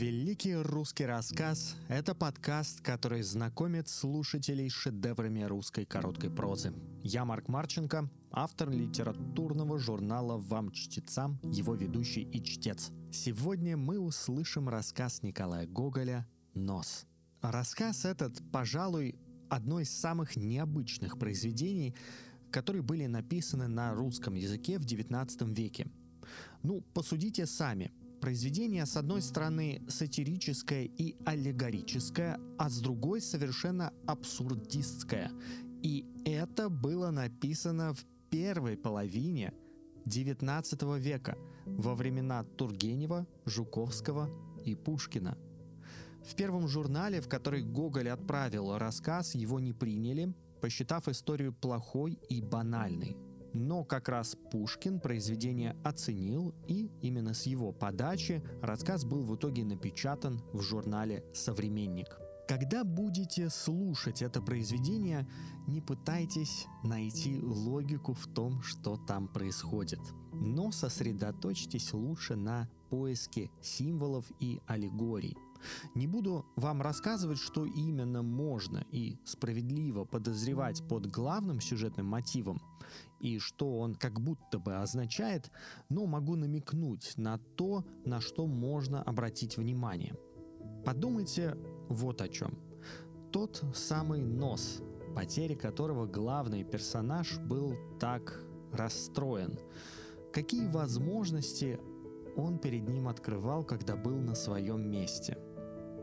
Великий русский рассказ – это подкаст, который знакомит слушателей с шедеврами русской короткой прозы. Я Марк Марченко, автор литературного журнала «Вам, чтецам», его ведущий и чтец. Сегодня мы услышим рассказ Николая Гоголя «Нос». Рассказ этот, пожалуй, одно из самых необычных произведений, которые были написаны на русском языке в XIX веке. Ну, посудите сами. Произведение, с одной стороны, сатирическое и аллегорическое, а с другой совершенно абсурдистское. И это было написано в первой половине XIX века, во времена Тургенева, Жуковского и Пушкина. В первом журнале, в который Гоголь отправил рассказ, его не приняли, посчитав историю плохой и банальной. Но как раз Пушкин произведение оценил, и именно с его подачи рассказ был в итоге напечатан в журнале «Современник». Когда будете слушать это произведение, не пытайтесь найти логику в том, что там происходит, но сосредоточьтесь лучше на поиске символов и аллегорий. Не буду вам рассказывать, что именно можно и справедливо подозревать под главным сюжетным мотивом, и что он как будто бы означает, но могу намекнуть на то, на что можно обратить внимание. Подумайте вот о чем. Тот самый нос, потеря которого главный персонаж был так расстроен. Какие возможности он перед ним открывал, когда был на своем месте?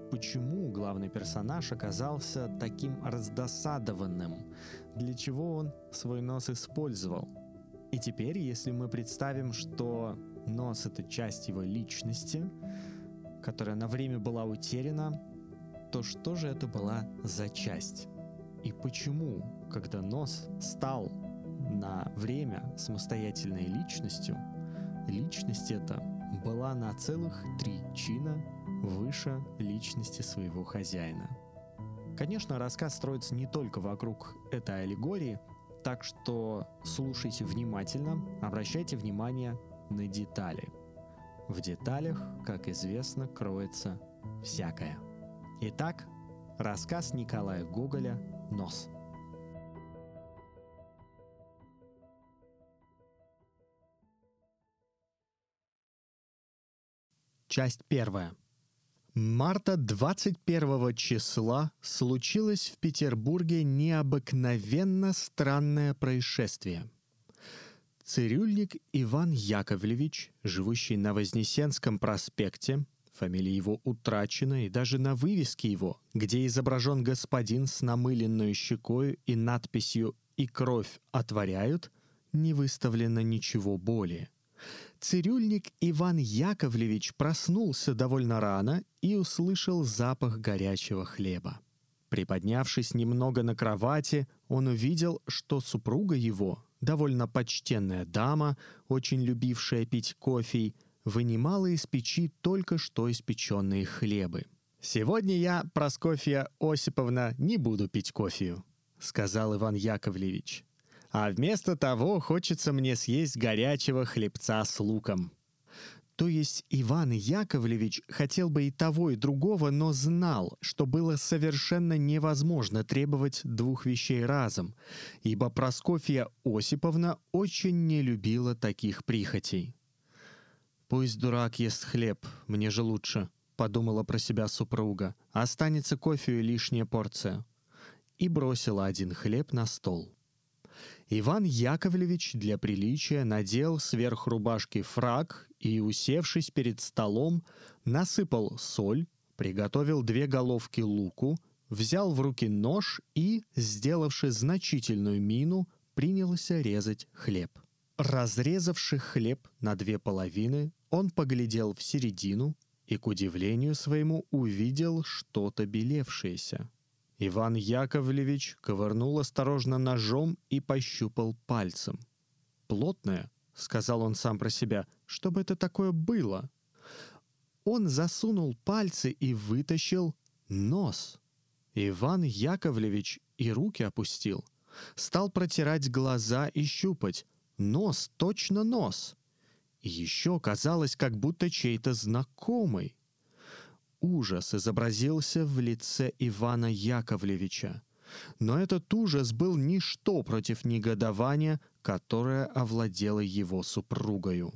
Почему главный персонаж оказался таким раздосадованным? Для чего он свой нос использовал? И теперь, если мы представим, что нос — это часть его личности, которая на время была утеряна, то что же это была за часть? И почему, когда нос стал на время самостоятельной личностью, личность эта была на целых 3 чина выше личности своего хозяина? Конечно, рассказ строится не только вокруг этой аллегории, так что слушайте внимательно, обращайте внимание на детали. В деталях, как известно, кроется всякое. Итак, рассказ Николая Гоголя «Нос». Часть первая. Марта 21 числа случилось в Петербурге необыкновенно странное происшествие. Цирюльник Иван Яковлевич, живущий на Вознесенском проспекте, фамилия его утрачена, и даже на вывеске его, где изображен господин с намыленную щекою и надписью «И кровь отворяют», не выставлено ничего более. Цирюльник Иван Яковлевич проснулся довольно рано и услышал запах горячего хлеба. Приподнявшись немного на кровати, он увидел, что супруга его, довольно почтенная дама, очень любившая пить кофе, вынимала из печи только что испеченные хлебы. «Сегодня я, Проскофья Осиповна, не буду пить кофею», — сказал Иван Яковлевич. «А вместо того хочется мне съесть горячего хлебца с луком». То есть Иван Яковлевич хотел бы и того, и другого, но знал, что было совершенно невозможно требовать 2 вещей разом, ибо Прасковья Осиповна очень не любила таких прихотей. «Пусть дурак ест хлеб, мне же лучше», — подумала про себя супруга. «Останется кофе и лишняя порция». И бросила 1 хлеб на стол. Иван Яковлевич для приличия надел сверх рубашки фрак и, усевшись перед столом, насыпал соль, приготовил 2 головки луку, взял в руки нож и, сделавши значительную мину, принялся резать хлеб. Разрезавши хлеб на 2 половины, он поглядел в середину и, к удивлению своему, увидел что-то белевшееся. Иван Яковлевич ковырнул осторожно ножом и пощупал пальцем. «Плотное», — сказал он сам про себя, — «что бы это такое было?» Он засунул пальцы и вытащил нос. Иван Яковлевич и руки опустил. Стал протирать глаза и щупать. Нос, точно нос. И еще казалось, как будто чей-то знакомый. ужас изобразился в лице Ивана Яковлевича. Но этот ужас был ничто против негодования, которое овладело его супругою.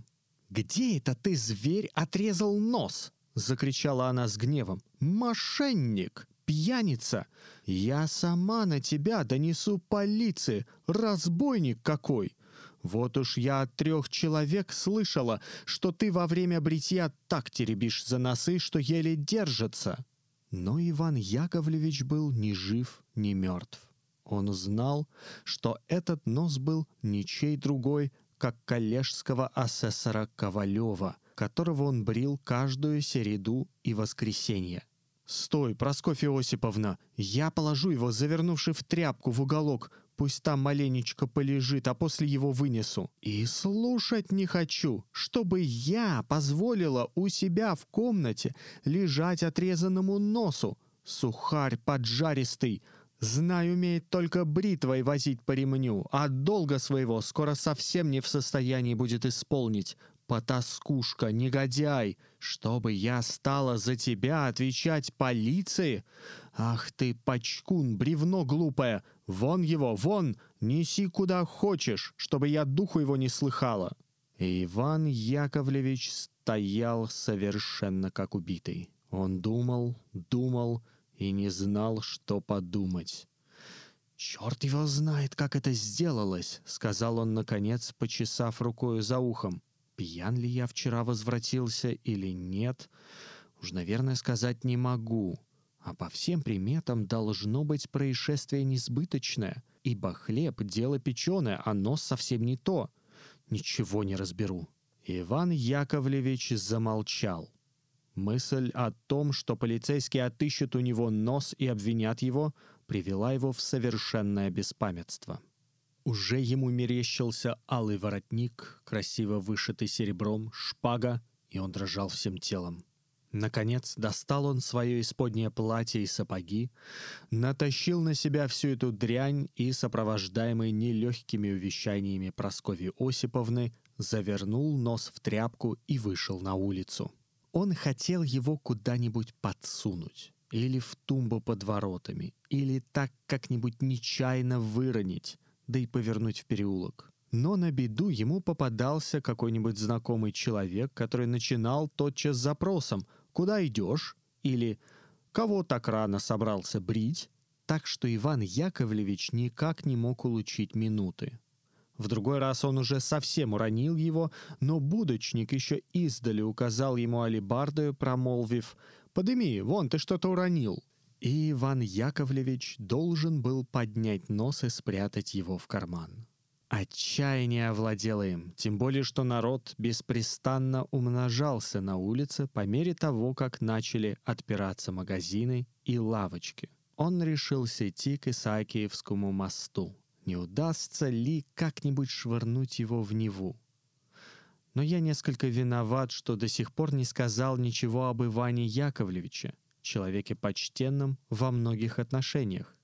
«Где это ты, зверь, отрезал нос?» — закричала она с гневом. «Мошенник! Пьяница! Я сама на тебя донесу полиции! Разбойник какой! Вот уж я от 3 человек слышала, что ты во время бритья так теребишь за носы, что еле держатся!» Но Иван Яковлевич был ни жив, ни мертв. Он знал, что этот нос был ничей другой, как коллежского асессора Ковалева, которого он брил каждую середу и воскресенье. «Стой, Прасковья Иосиповна, я положу его, завернувши в тряпку в уголок, пусть там маленечко полежит, а после его вынесу. И слушать не хочу, чтобы я позволила у себя в комнате лежать отрезанному носу. Сухарь поджаристый, знай, умеет только бритвой возить по ремню, а долга своего скоро совсем не в состоянии будет исполнить. Потаскушка, негодяй, чтобы я стала за тебя отвечать полиции? Ах ты, пачкун, бревно глупое! Вон его, вон! Неси куда хочешь, чтобы я духу его не слыхала!» И Иван Яковлевич стоял совершенно как убитый. Он думал, думал и не знал, что подумать. «Черт его знает, как это сделалось!» — сказал он, наконец, почесав рукою за ухом. «Пьян ли я вчера возвратился или нет? Уж, наверное, сказать не могу. А по всем приметам должно быть происшествие несбыточное, ибо хлеб — дело печеное, а нос совсем не то. Ничего не разберу». Иван Яковлевич замолчал. Мысль о том, что полицейские отыщут у него нос и обвинят его, привела его в совершенное беспамятство. Уже ему мерещился алый воротник, красиво вышитый серебром, шпага, и он дрожал всем телом. Наконец достал он свое исподнее платье и сапоги, натащил на себя всю эту дрянь и, сопровождаемый нелегкими увещаниями Прасковьи Осиповны, завернул нос в тряпку и вышел на улицу. Он хотел его куда-нибудь подсунуть, или в тумбу под воротами, или так как-нибудь нечаянно выронить, да и повернуть в переулок. Но на беду ему попадался какой-нибудь знакомый человек, который начинал тотчас с запросом «Куда идешь?» или «Кого так рано собрался брить?», так что Иван Яковлевич никак не мог улучить минуты. В другой раз он уже совсем уронил его, но будочник еще издали указал ему алебардою, промолвив «Подыми, вон ты что-то уронил». И Иван Яковлевич должен был поднять нос и спрятать его в карман. Отчаяние овладело им, тем более что народ беспрестанно умножался на улице по мере того, как начали отпираться магазины и лавочки. Он решился идти к Исаакиевскому мосту. Не удастся ли как-нибудь швырнуть его в Неву? Но я несколько виноват, что до сих пор не сказал ничего об Иване Яковлевиче, человеке почтенном во многих отношениях.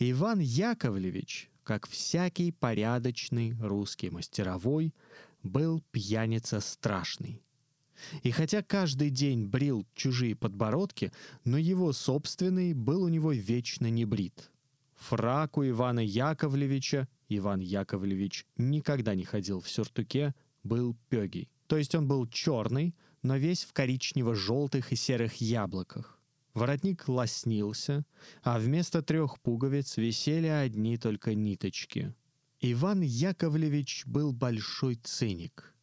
Иван Яковлевич, как всякий порядочный русский мастеровой, был пьяница страшный. И хотя каждый день брил чужие подбородки, но его собственный был у него вечно не брит. Фрак у Ивана Яковлевича, Иван Яковлевич никогда не ходил в сюртуке, был пёгий. То есть он был черный, но весь в коричнево-желтых и серых яблоках. Воротник лоснился, а вместо 3 пуговиц висели одни только ниточки. Иван Яковлевич был большой циник.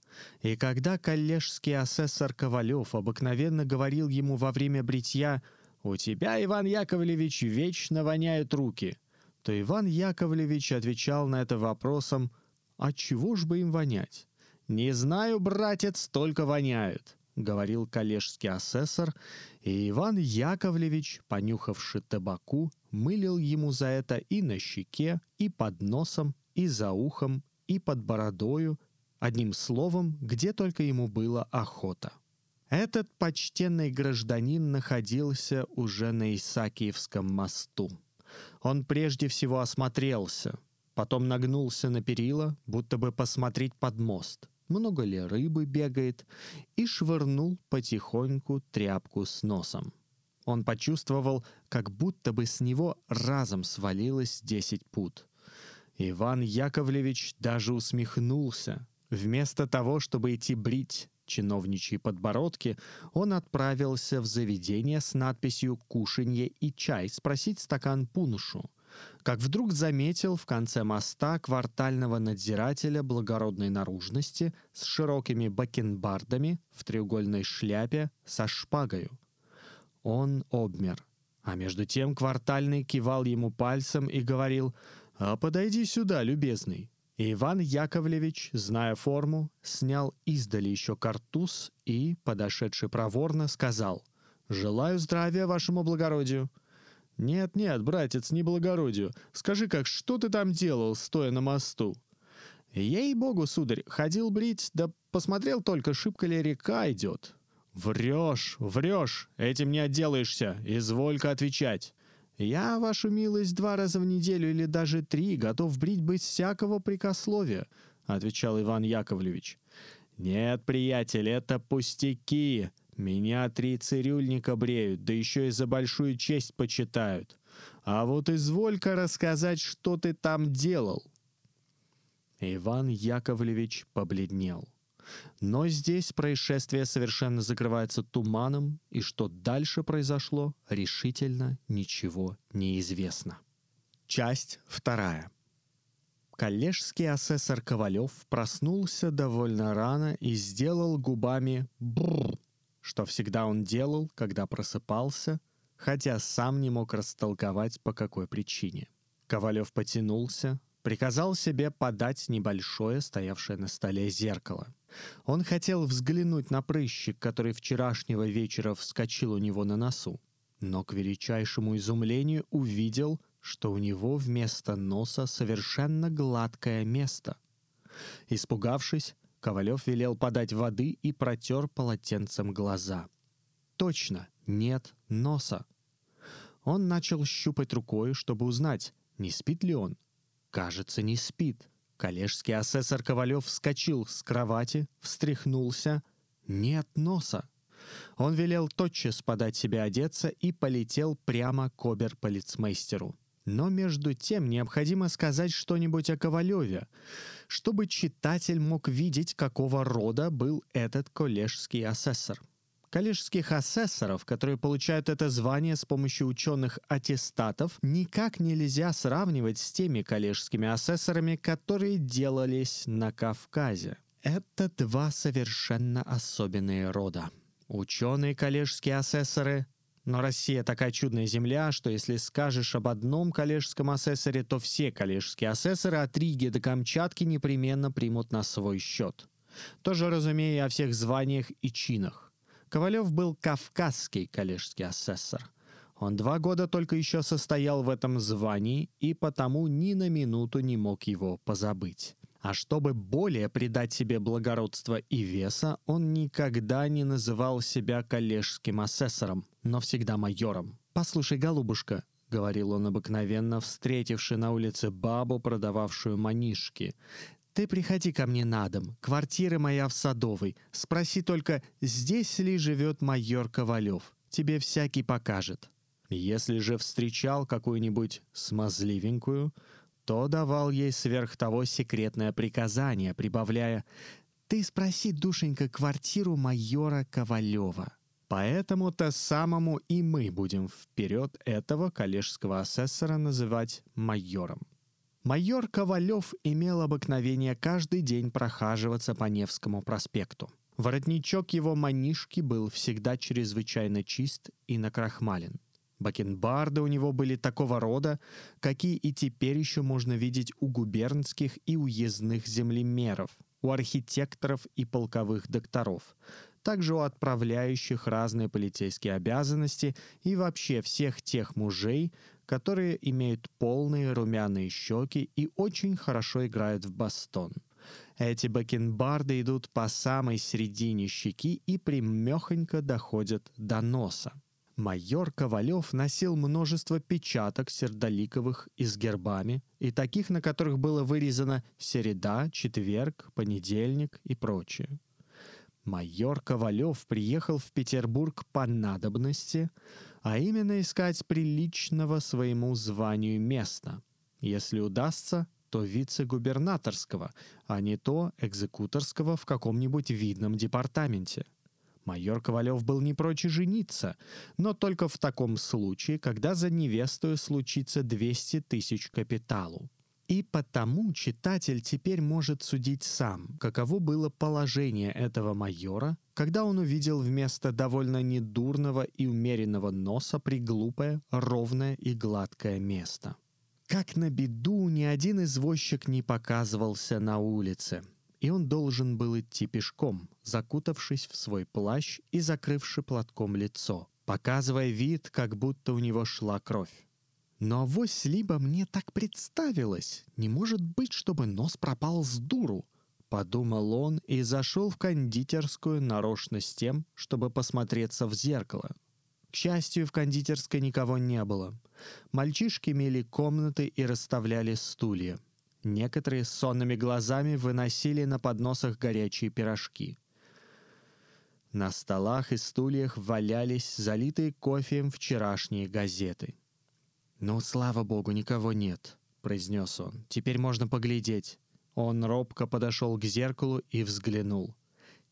И когда коллежский асессор Ковалев обыкновенно говорил ему во время бритья «У тебя, Иван Яковлевич, вечно воняют руки», то Иван Яковлевич отвечал на это вопросом «А чего ж бы им вонять?» «Не знаю, братец, только воняют», — говорил коллежский асессор, и Иван Яковлевич, понюхавши табаку, мылил ему за это и на щеке, и под носом, и за ухом, и под бородою, одним словом, где только ему было охота. Этот почтенный гражданин находился уже на Исаакиевском мосту. Он прежде всего осмотрелся, потом нагнулся на перила, будто бы посмотреть под мост, много ли рыбы бегает, и швырнул потихоньку тряпку с носом. Он почувствовал, как будто бы с него разом свалилось 10 пуд. Иван Яковлевич даже усмехнулся. Вместо того, чтобы идти брить чиновничьи подбородки, он отправился в заведение с надписью «Кушанье и чай» спросить стакан пуншу. Как вдруг заметил в конце моста квартального надзирателя благородной наружности с широкими бакенбардами в треугольной шляпе со шпагою. Он обмер. А между тем квартальный кивал ему пальцем и говорил: «А подойди сюда, любезный». И Иван Яковлевич, зная форму, снял издали еще картуз и, подошедший проворно, сказал: «Желаю здравия вашему благородию». «Нет, братец, не благородию. Скажи, как что ты там делал, стоя на мосту?» «Ей-богу, сударь, ходил брить, да посмотрел только, шибко ли река идет». «Врешь, этим не отделаешься, изволь-ка отвечать». «Я, вашу милость, 2 раза в неделю или даже 3 готов брить без всякого прикословия», — отвечал Иван Яковлевич. «Нет, приятель, это пустяки. Меня 3 цирюльника бреют, да еще и за большую честь почитают. А вот изволь-ка рассказать, что ты там делал». Иван Яковлевич побледнел. Но здесь происшествие совершенно закрывается туманом, и что дальше произошло, решительно ничего не известно. Часть 2. Коллежский асессор Ковалев проснулся довольно рано и сделал губами «бррр», что всегда он делал, когда просыпался, хотя сам не мог растолковать, по какой причине. Ковалев потянулся, приказал себе подать небольшое, стоявшее на столе, зеркало. Он хотел взглянуть на прыщик, который вчерашнего вечера вскочил у него на носу, но к величайшему изумлению увидел, что у него вместо носа совершенно гладкое место. Испугавшись, Ковалев велел подать воды и протер полотенцем глаза. Точно, нет носа. Он начал щупать рукой, чтобы узнать, не спит ли он. Кажется, не спит. Коллежский асессор Ковалев вскочил с кровати, встряхнулся. Нет носа. Он велел тотчас подать себе одеться и полетел прямо к обер-полицмейстеру. Но между тем необходимо сказать что-нибудь о Ковалеве, чтобы читатель мог видеть, какого рода был этот коллежский асессор. Коллежских асессоров, которые получают это звание с помощью ученых аттестатов, никак нельзя сравнивать с теми коллежскими асессорами, которые делались на Кавказе. Это 2 совершенно особенные рода. Ученые коллежские асессоры. Но Россия такая чудная земля, что если скажешь об одном коллежском асессоре, то все коллежские асессоры от Риги до Камчатки непременно примут на свой счет. Тоже, разумея, о всех званиях и чинах. Ковалев был кавказский коллежский асессор. Он 2 года только еще состоял в этом звании и потому ни на минуту не мог его позабыть. А чтобы более придать себе благородства и веса, он никогда не называл себя коллежским асессором, но всегда майором. «Послушай, голубушка», — говорил он обыкновенно, встретивши на улице бабу, продававшую манишки, «ты приходи ко мне на дом, квартира моя в Садовой. Спроси только, здесь ли живет майор Ковалев. Тебе всякий покажет». Если же встречал какую-нибудь смазливенькую, то давал ей сверх того секретное приказание, прибавляя: «Ты спроси, душенька, квартиру майора Ковалева». Поэтому-то самому и мы будем вперед этого коллежского асессора называть майором. Майор Ковалев имел обыкновение каждый день прохаживаться по Невскому проспекту. Воротничок его манишки был всегда чрезвычайно чист и накрахмален. Бакенбарды у него были такого рода, какие и теперь еще можно видеть у губернских и уездных землемеров, у архитекторов и полковых докторов, также у отправляющих разные полицейские обязанности и вообще всех тех мужей, которые имеют полные румяные щеки и очень хорошо играют в бастон. Эти бакенбарды идут по самой середине щеки и прямехонько доходят до носа. Майор Ковалев носил множество печаток сердоликовых и с гербами, и таких, на которых было вырезано «середа», «четверг», «понедельник» и прочее. Майор Ковалев приехал в Петербург по надобности, а именно искать приличного своему званию места. Если удастся, то вице-губернаторского, а не то экзекуторского в каком-нибудь видном департаменте. Майор Ковалев был не прочь жениться, но только в таком случае, когда за невестою случится 200 тысяч капиталу. И потому читатель теперь может судить сам, каково было положение этого майора, когда он увидел вместо довольно недурного и умеренного носа приглупое, ровное и гладкое место. Как на беду, ни один извозчик не показывался на улице, и он должен был идти пешком, закутавшись в свой плащ и закрывши платком лицо, показывая вид, как будто у него шла кровь. Но авось либо мне так представилось, не может быть, чтобы нос пропал с дуру, подумал он и зашел в кондитерскую нарочно с тем, чтобы посмотреться в зеркало. К счастью, в кондитерской никого не было. Мальчишки мели комнаты и расставляли стулья. Некоторые с сонными глазами выносили на подносах горячие пирожки. На столах и стульях валялись залитые кофеем вчерашние газеты. «Ну, слава богу, никого нет», — произнес он. «Теперь можно поглядеть». Он робко подошел к зеркалу и взглянул.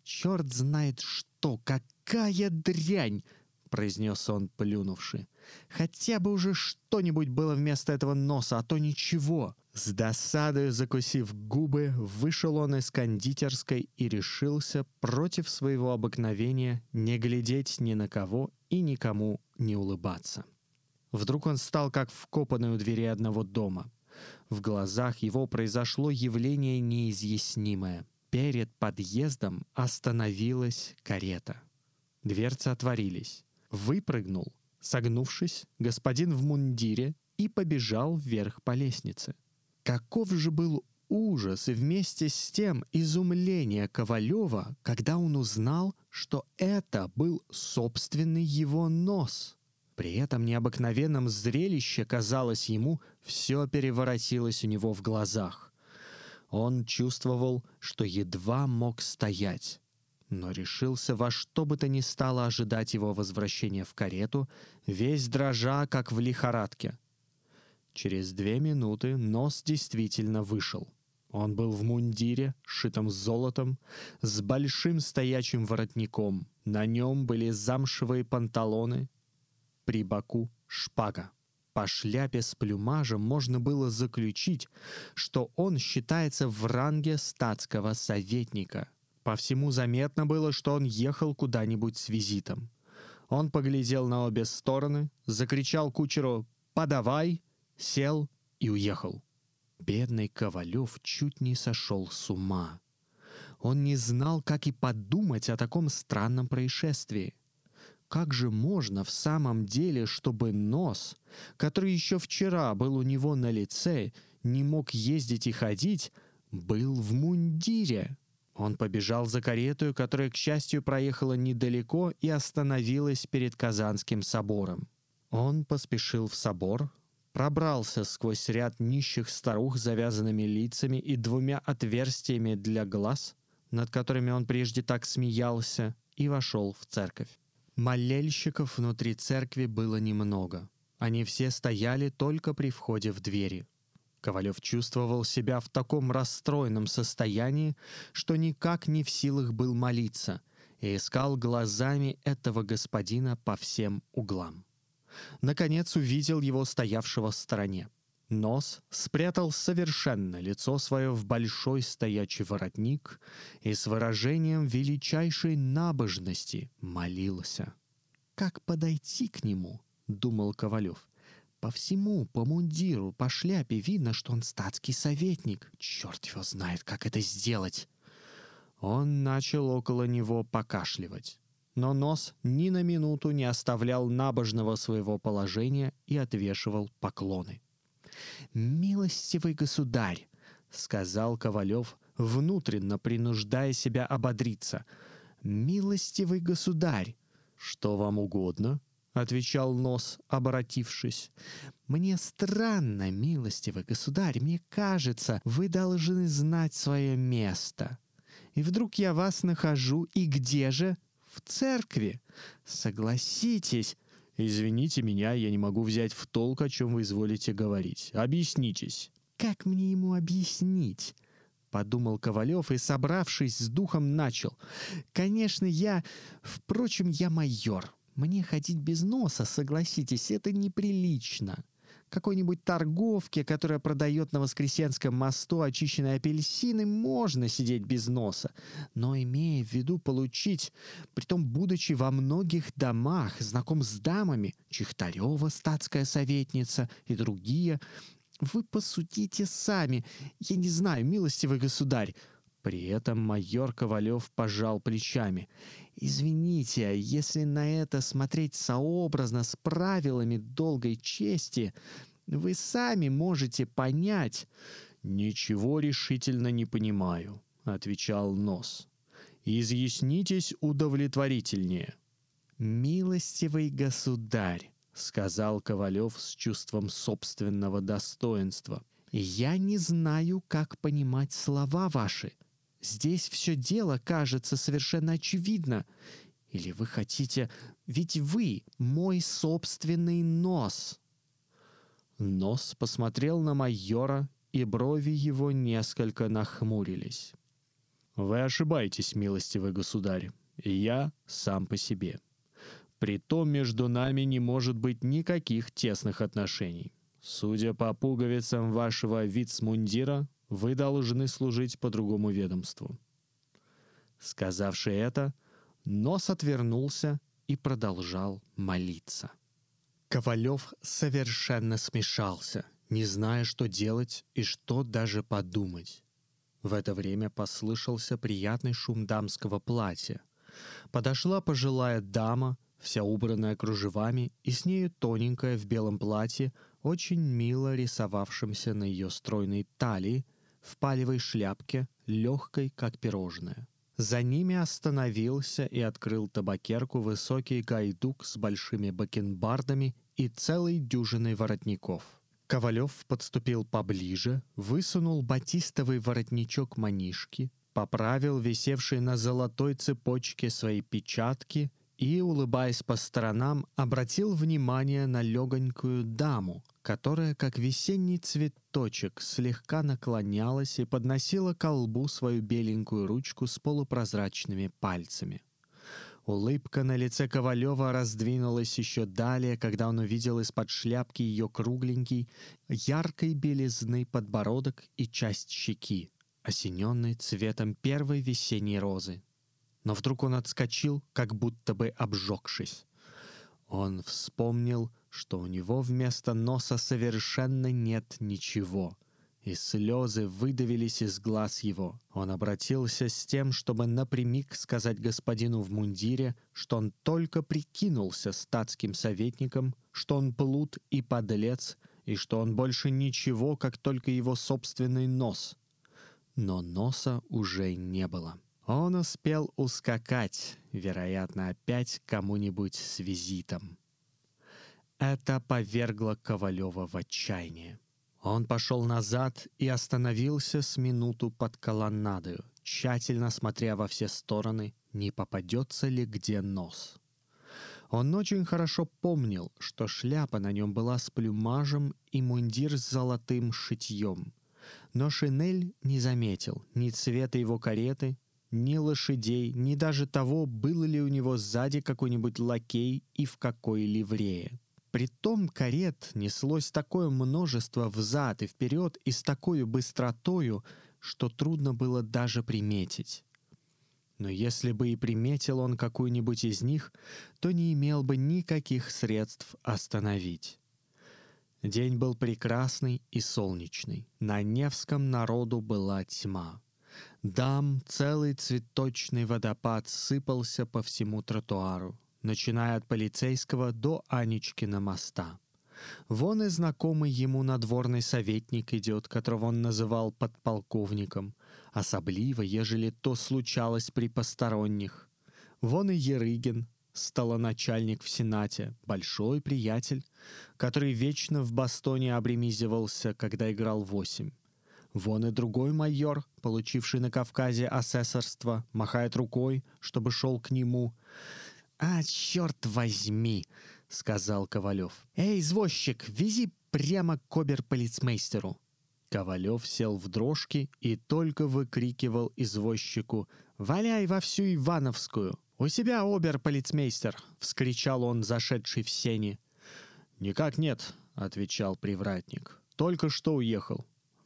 «Черт знает что! Какая дрянь!» — произнес он, плюнувши. «Хотя бы уже что-нибудь было вместо этого носа, а то ничего». С досадою закусив губы, вышел он из кондитерской и решился против своего обыкновения не глядеть ни на кого и никому не улыбаться. Вдруг он стал как вкопанный у двери одного дома. В глазах его произошло явление неизъяснимое. Перед подъездом остановилась карета. Дверцы отворились. Выпрыгнул, согнувшись, господин в мундире и побежал вверх по лестнице. Каков же был ужас и вместе с тем изумление Ковалева, когда он узнал, что это был собственный его нос. При этом необыкновенном зрелище, казалось ему, все переворотилось у него в глазах. Он чувствовал, что едва мог стоять, но решился во что бы то ни стало ожидать его возвращения в карету, весь дрожа, как в лихорадке. Через 2 минуты нос действительно вышел. Он был в мундире, сшитом золотом, с большим стоячим воротником. На нем были замшевые панталоны, при боку шпага. По шляпе с плюмажем можно было заключить, что он считается в ранге статского советника. По всему заметно было, что он ехал куда-нибудь с визитом. Он поглядел на обе стороны, закричал кучеру «Подавай!», сел и уехал. Бедный Ковалев чуть не сошел с ума. Он не знал, как и подумать о таком странном происшествии. Как же можно в самом деле, чтобы нос, который еще вчера был у него на лице, не мог ездить и ходить, был в мундире? Он побежал за каретою, которая, к счастью, проехала недалеко и остановилась перед Казанским собором. Он поспешил в собор, пробрался сквозь ряд нищих старух с завязанными лицами и 2 отверстиями для глаз, над которыми он прежде так смеялся, и вошел в церковь. Молельщиков внутри церкви было немного. Они все стояли только при входе в двери. Ковалев чувствовал себя в таком расстроенном состоянии, что никак не в силах был молиться, и искал глазами этого господина по всем углам. Наконец увидел его стоявшего в стороне. Нос спрятал совершенно лицо свое в большой стоячий воротник и с выражением величайшей набожности молился. «Как подойти к нему?» — думал Ковалев. «По всему, по мундиру, по шляпе видно, что он статский советник. Черт его знает, как это сделать!» Он начал около него покашливать. Но нос ни на минуту не оставлял набожного своего положения и отвешивал поклоны. «Милостивый государь», — сказал Ковалев, внутренно принуждая себя ободриться. «Милостивый государь!» «Что вам угодно?» — отвечал нос, оборотившись. «Мне странно, милостивый государь, мне кажется, вы должны знать свое место. И вдруг я вас нахожу, и где же? В церкви. Согласитесь, Извините меня, я не могу взять в толк, о чем вы изволите говорить. Объяснитесь. Как мне ему объяснить? Подумал Ковалев и, собравшись с духом, начал. Конечно, впрочем, я майор. Мне ходить без носа, согласитесь, это неприлично. Какой-нибудь торговке, которая продает на Воскресенском мосту очищенные апельсины, можно сидеть без носа. Но имея в виду получить, притом будучи во многих домах, знаком с дамами, Чехтарева, статская советница и другие, вы посудите сами. Я не знаю, милостивый государь. При этом майор Ковалев пожал плечами. «Извините, если на это смотреть сообразно с правилами долгой чести, вы сами можете понять». «Ничего решительно не понимаю», — отвечал Нос. «Изъяснитесь удовлетворительнее». «Милостивый государь», — сказал Ковалев с чувством собственного достоинства, «я не знаю, как понимать слова ваши». Здесь все дело кажется совершенно очевидно. Или вы хотите... Ведь вы мой собственный нос. Нос посмотрел на майора, и брови его несколько нахмурились. Вы ошибаетесь, милостивый государь. Я сам по себе. Притом между нами не может быть никаких тесных отношений. Судя по пуговицам вашего вицмундира, вы должны служить по другому ведомству. Сказавши это, Нос отвернулся и продолжал молиться. Ковалев совершенно смешался, не зная, что делать и что даже подумать. В это время послышался приятный шум дамского платья. Подошла пожилая дама, вся убранная кружевами, и с нею тоненькая в белом платье, очень мило рисовавшимся на ее стройной талии, в палевой шляпке, легкой, как пирожное. За ними остановился и открыл табакерку высокий гайдук с большими бакенбардами и целой дюжиной воротников. Ковалев подступил поближе, высунул батистовый воротничок манишки, поправил висевшие на золотой цепочке свои печатки и, улыбаясь по сторонам, обратил внимание на легонькую даму, которая, как весенний цветочек, слегка наклонялась и подносила к колбу свою беленькую ручку с полупрозрачными пальцами. Улыбка на лице Ковалева раздвинулась еще далее, когда он увидел из-под шляпки ее кругленький, яркой белизны подбородок и часть щеки, осененной цветом первой весенней розы. Но вдруг он отскочил, как будто бы обжегшись. Он вспомнил, что у него вместо носа совершенно нет ничего, и слезы выдавились из глаз его. Он обратился с тем, чтобы напрямик сказать господину в мундире, что он только прикинулся статским советником, что он плут и подлец, и что он больше ничего, как только его собственный нос. Но носа уже не было. Он успел ускакать, вероятно, опять кому-нибудь с визитом. Это повергло Ковалева в отчаяние. Он пошел назад и остановился с минуту под колоннадою, тщательно смотря во все стороны, не попадется ли где нос. Он очень хорошо помнил, что шляпа на нем была с плюмажем и мундир с золотым шитьем. Но шинель не заметил ни цвета его кареты, ни лошадей, ни даже того, был ли у него сзади какой-нибудь лакей и в какой ливрее. Притом карет неслось такое множество взад и вперед и с такой быстротою, что трудно было даже приметить. Но если бы и приметил он какую-нибудь из них, то не имел бы никаких средств остановить. День был прекрасный и солнечный. На Невском народу была тьма. Дам целый цветочный водопад сыпался по всему тротуару, начиная от полицейского до Анечкина моста. Вон и знакомый ему надворный советник идет, которого он называл подполковником, особливо, ежели то случалось при посторонних. Вон и Ерыгин, столоначальник в Сенате, большой приятель, который вечно в Бастоне обремизивался, когда играл 8. Вон и другой майор, получивший на Кавказе асессорство, махает рукой, чтобы шел к нему. «А, черт возьми!» — — сказал Ковалев. «Эй, извозчик, вези прямо к оберполицмейстеру». Ковалев сел в дрожки и только выкрикивал извозчику: «Валяй во всю Ивановскую!» «У себя оберполицмейстер!» — вскричал он, зашедший в сени. «Никак нет», — отвечал привратник. «Только что уехал».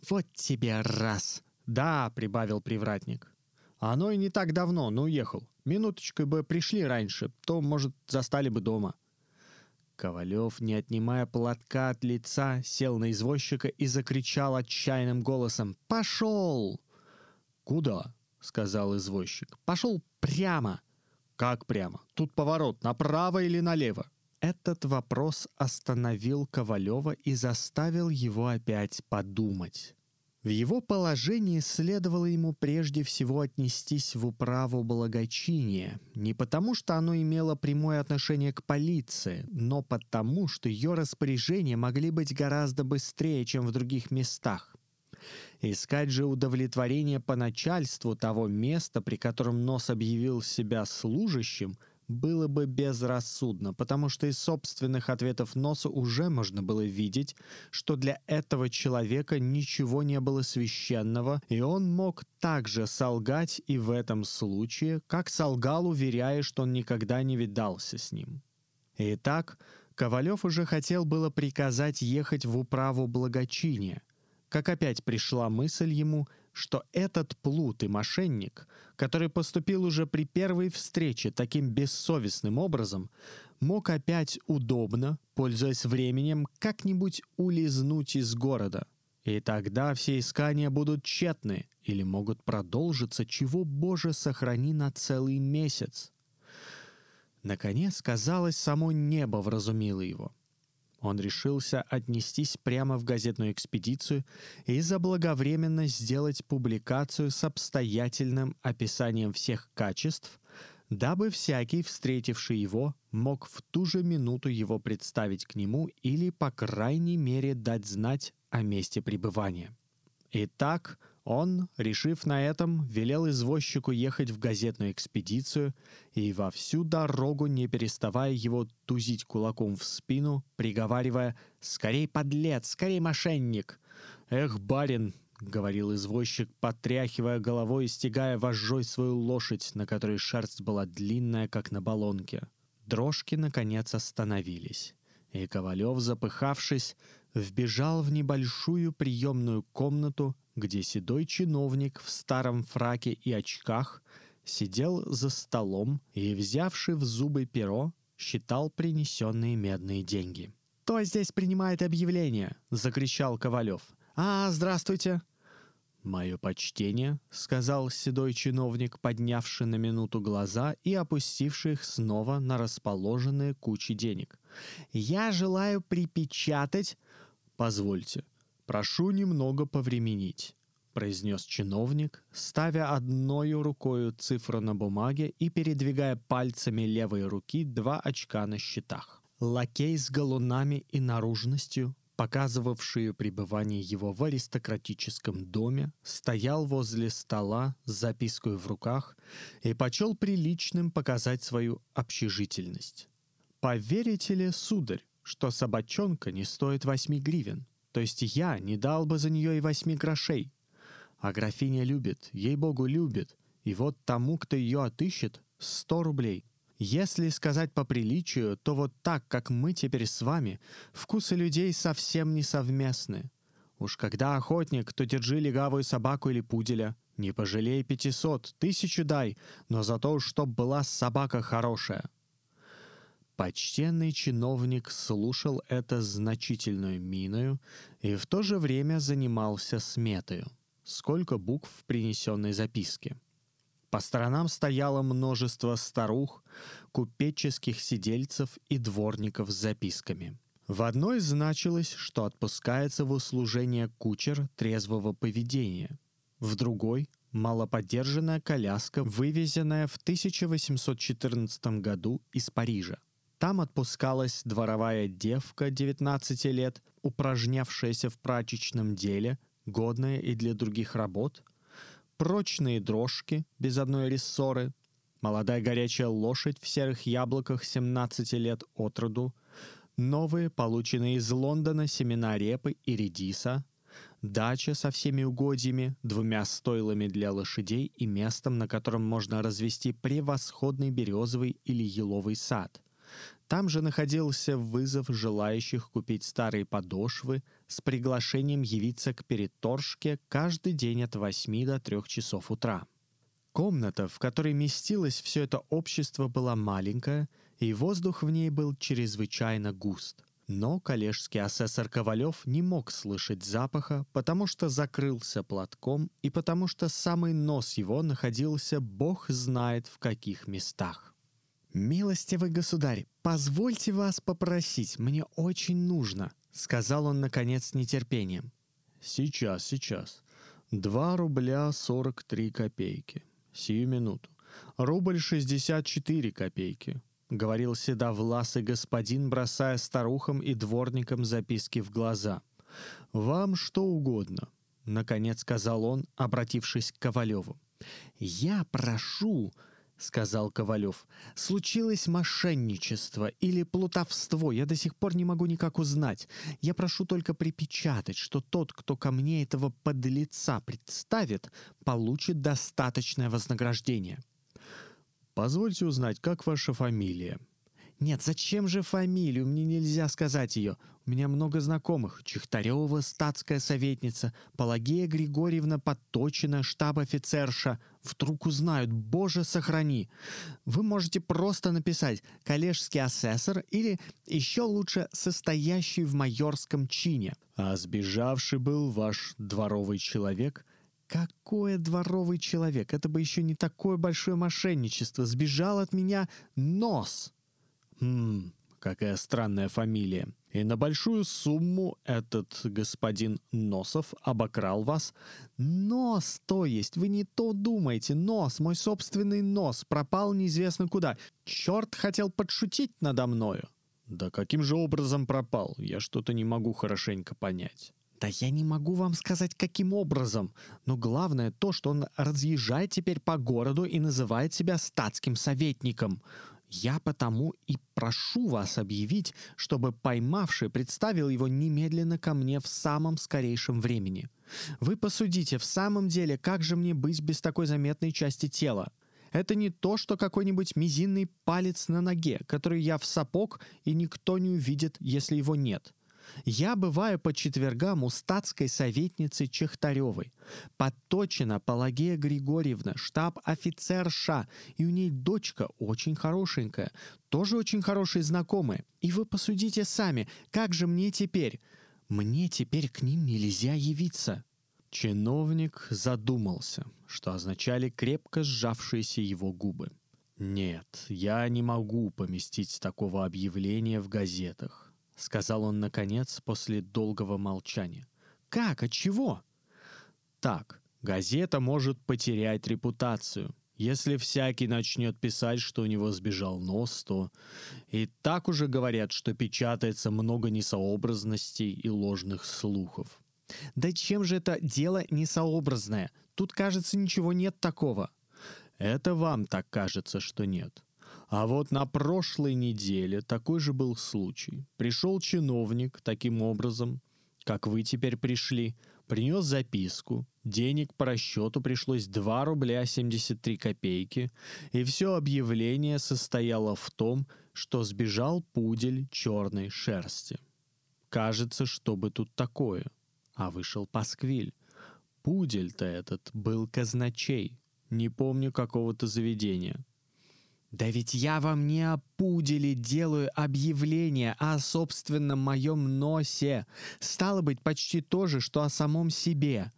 «Вот тебе раз!» «Да», — прибавил привратник. «Оно и не так давно, но уехал. Минуточкой бы пришли раньше, то, может, застали бы дома». Ковалев, не отнимая платка от лица, сел на извозчика и закричал отчаянным голосом: «Пошел!» «Куда?» — сказал извозчик. «Пошел прямо!» «Как прямо? Тут поворот, направо или налево?» Этот вопрос остановил Ковалева и заставил его опять подумать. В его положении следовало ему прежде всего отнестись в управу благочиния, не потому что оно имело прямое отношение к полиции, но потому что ее распоряжения могли быть гораздо быстрее, чем в других местах. Искать же удовлетворение по начальству того места, при котором Нос объявил себя служащим, было бы безрассудно, потому что из собственных ответов Носа уже можно было видеть, что для этого человека ничего не было священного, и он мог также солгать и в этом случае, как солгал, уверяя, что он никогда не видался с ним. Итак, Ковалев уже хотел было приказать ехать в управу благочиния, как опять пришла мысль ему, что этот плут и мошенник, который поступил уже при первой встрече таким бессовестным образом, мог опять удобно, пользуясь временем, как-нибудь улизнуть из города. И тогда все искания будут тщетны или могут продолжиться, чего, Боже, сохрани, на целый месяц. Наконец, казалось, само небо вразумило его. Он решился отнестись прямо в газетную экспедицию и заблаговременно сделать публикацию с обстоятельным описанием всех качеств, дабы всякий, встретивший его, мог в ту же минуту его представить к нему или, по крайней мере, дать знать о месте пребывания. Итак, он, решив на этом, велел извозчику ехать в газетную экспедицию и во всю дорогу, не переставая его тузить кулаком в спину, приговаривая: «Скорей, подлец! Скорей, мошенник!» «Эх, барин!» — говорил извозчик, потряхивая головой и стягая вожжой свою лошадь, на которой шерсть была длинная, как на баллонке. Дрожки, наконец, остановились, и Ковалев, запыхавшись, вбежал в небольшую приемную комнату, где седой чиновник в старом фраке и очках сидел за столом и, взявши в зубы перо, считал принесенные медные деньги. «Кто здесь принимает объявление?» — закричал Ковалев. «А, здравствуйте!» «Мое почтение», — сказал седой чиновник, поднявший на минуту глаза и опустивший их снова на расположенные кучи денег. «Я желаю припечатать...» «Позвольте. Прошу немного повременить», — произнес чиновник, ставя одной рукою цифру на бумаге и передвигая пальцами левой руки два очка на счетах. Лакей с галунами и наружностью, показывавшие пребывание его в аристократическом доме, стоял возле стола с запиской в руках и почел приличным показать свою общежительность. «Поверите ли, сударь, что собачонка не стоит 8 гривен? То есть я не дал бы за нее и 8 грошей. А графиня любит, ей-богу, любит. И вот тому, кто ее отыщет, 100 рублей. Если сказать по приличию, то вот так, как мы теперь с вами, вкусы людей совсем не совместны. Уж когда охотник, то держи легавую собаку или пуделя. Не пожалей 500, 1000 дай, но зато уж чтоб была собака хорошая». Почтенный чиновник слушал это значительную миною и в то же время занимался сметою. Сколько букв в принесенной записке. По сторонам стояло множество старух, купеческих сидельцев и дворников с записками. В одной значилось, что отпускается в услужение кучер трезвого поведения. В другой — малоподержанная коляска, вывезенная в 1814 году из Парижа. Там отпускалась дворовая девка 19 лет, упражнявшаяся в прачечном деле, годная и для других работ, прочные дрожки без одной рессоры, молодая горячая лошадь в серых яблоках 17 лет от роду, новые, полученные из Лондона, семена репы и редиса, дача со всеми угодьями, 2 стойлами для лошадей и местом, на котором можно развести превосходный березовый или еловый сад. Там же находился вызов желающих купить старые подошвы с приглашением явиться к переторжке каждый день от 8 до 3 часов утра. Комната, в которой местилось все это общество, была маленькая, и воздух в ней был чрезвычайно густ. Но коллежский асессор Ковалев не мог слышать запаха, потому что закрылся платком и потому что самый нос его находился бог знает в каких местах. «Милостивый государь, позвольте вас попросить, мне очень нужно», — сказал он, наконец, с нетерпением. «Сейчас. 2 рубля 43 копейки. Сию минуту. 1 рубль 64 копейки». Говорил седовласый господин, бросая старухам и дворникам записки в глаза. «Вам что угодно», — наконец сказал он, обратившись к Ковалеву. «Я прошу», — сказал Ковалев, — «случилось мошенничество или плутовство, я до сих пор не могу никак узнать. Я прошу только припечатать, что тот, кто ко мне этого подлеца представит, получит достаточное вознаграждение». «Позвольте узнать, как ваша фамилия?» «Нет, зачем же фамилию? Мне нельзя сказать ее. У меня много знакомых. Чехтарева, статская советница, Пелагея Григорьевна Поточина, штаб-офицерша. Вдруг узнают, боже, сохрани. Вы можете просто написать «коллежский асессор» или еще лучше «состоящий в майорском чине». «А сбежавший был ваш дворовый человек?» «Какой дворовый человек? Это бы еще не такое большое мошенничество. Сбежал от меня Нос». Какая странная фамилия. И на большую сумму этот господин Носов обокрал вас». «Нос, то есть. Вы не то думаете. Нос, мой собственный нос, пропал неизвестно куда. Черт хотел подшутить надо мною». «Да каким же образом пропал? Я что-то не могу хорошенько понять». «Да я не могу вам сказать, каким образом, но главное то, что он разъезжает теперь по городу и называет себя статским советником. Я потому и прошу вас объявить, чтобы поймавший представил его немедленно ко мне в самом скорейшем времени. Вы посудите, в самом деле, как же мне быть без такой заметной части тела? Это не то, что какой-нибудь мизинный палец на ноге, который я в сапог, и никто не увидит, если его нет». Я бываю по четвергам у статской советницы Чехтаревой. Поточина Пелагея Григорьевна, штаб-офицерша, и у ней дочка очень хорошенькая, тоже очень хорошие знакомые. И вы посудите сами, как же мне теперь? Мне теперь к ним нельзя явиться». Чиновник задумался, что означали крепко сжавшиеся его губы. «Нет, я не могу поместить такого объявления в газетах», — сказал он, наконец, после долгого молчания. «Как? Отчего?» «Так, газета может потерять репутацию. Если всякий начнет писать, что у него сбежал Нос, то... И так уже говорят, что печатается много несообразностей и ложных слухов». «Да чем же это дело несообразное? Тут, кажется, ничего нет такого». «Это вам так кажется, что нет. А вот на прошлой неделе такой же был случай. Пришел чиновник таким образом, как вы теперь пришли, принес записку, денег по расчету пришлось 2 рубля 73 копейки, и все объявление состояло в том, что сбежал пудель черной шерсти. Кажется, что бы тут такое? А вышел пасквиль. Пудель-то этот был казначей, не помню какого-то заведения». «Да ведь я вам не о пуделе делаю объявление, а о собственном моем носе. Стало быть, почти то же, что о самом себе».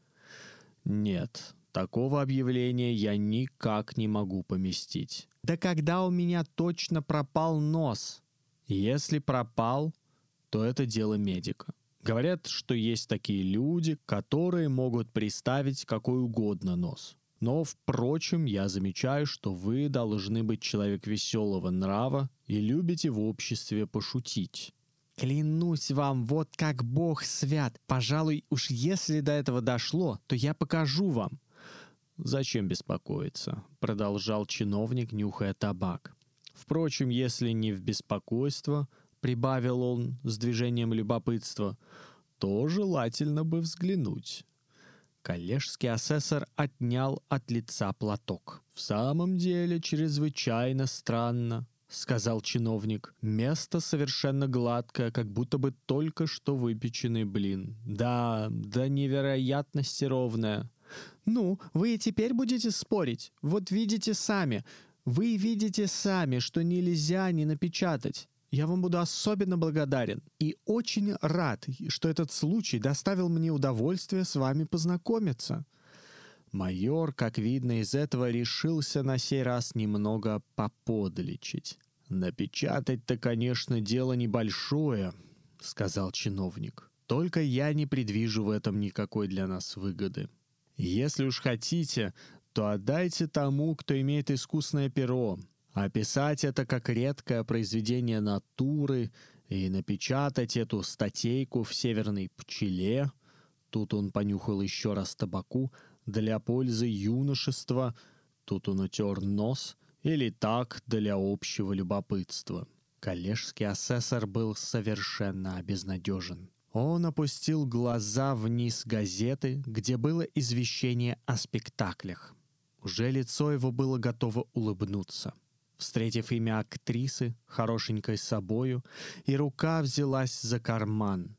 «Нет, такого объявления я никак не могу поместить». «Да когда у меня точно пропал нос?» «Если пропал, то это дело медика. Говорят, что есть такие люди, которые могут приставить какой угодно нос. Но, впрочем, я замечаю, что вы должны быть человек веселого нрава и любите в обществе пошутить». «Клянусь вам, вот как Бог свят! Пожалуй, уж если до этого дошло, то я покажу вам». «Зачем беспокоиться?» — продолжал чиновник, нюхая табак. «Впрочем, если не в беспокойство, прибавил он с движением любопытства, то желательно бы взглянуть. Коллежский асессор отнял от лица платок. «В самом деле, чрезвычайно странно», — сказал чиновник. «Место совершенно гладкое, как будто бы только что выпеченный блин. Да, до невероятности ровное». «Ну, вы и теперь будете спорить. Вот видите сами. Вы видите сами, что нельзя не напечатать. Я вам буду особенно благодарен и очень рад, что этот случай доставил мне удовольствие с вами познакомиться». Майор, как видно из этого, решился на сей раз немного поподличить. «Напечатать-то, конечно, дело небольшое», — сказал чиновник. «Только я не предвижу в этом никакой для нас выгоды. Если уж хотите, то отдайте тому, кто имеет искусное перо. Описать это как редкое произведение натуры и напечатать эту статейку в «Северной пчеле», тут он понюхал еще раз табаку, «для пользы юношества», тут он утер нос, или так, для общего любопытства. Коллежский асессор был совершенно обезнадежен. Он опустил глаза вниз газеты, где было извещение о спектаклях. Уже лицо его было готово улыбнуться. Встретив имя актрисы, хорошенькой собою, и рука взялась за карман.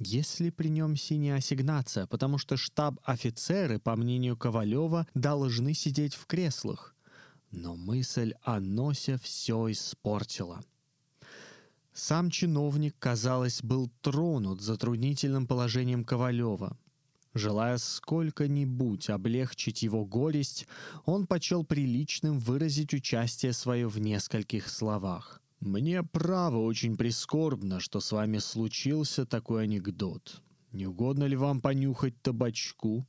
Если при нем синяя ассигнация, потому что штаб-офицеры, по мнению Ковалева, должны сидеть в креслах. Но мысль о носе все испортила. Сам чиновник, казалось, был тронут затруднительным положением Ковалева. Желая сколько-нибудь облегчить его горесть, он почел приличным выразить участие свое в нескольких словах. «Мне, право, очень прискорбно, что с вами случился такой анекдот. Не угодно ли вам понюхать табачку?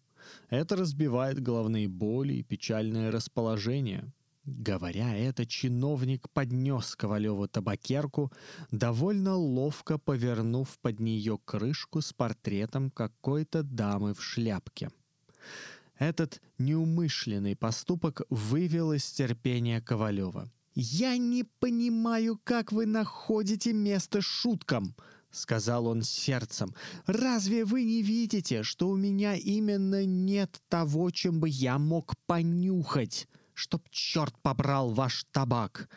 Это разбивает головные боли и печальное расположение». Говоря это, чиновник поднес Ковалеву табакерку, довольно ловко повернув под нее крышку с портретом какой-то дамы в шляпке. Этот неумышленный поступок вывел из терпения Ковалева. «Я не понимаю, как вы находите место шуткам», — сказал он с сердцем. «Разве вы не видите, что у меня именно нет того, чем бы я мог понюхать? Чтоб черт побрал ваш табак!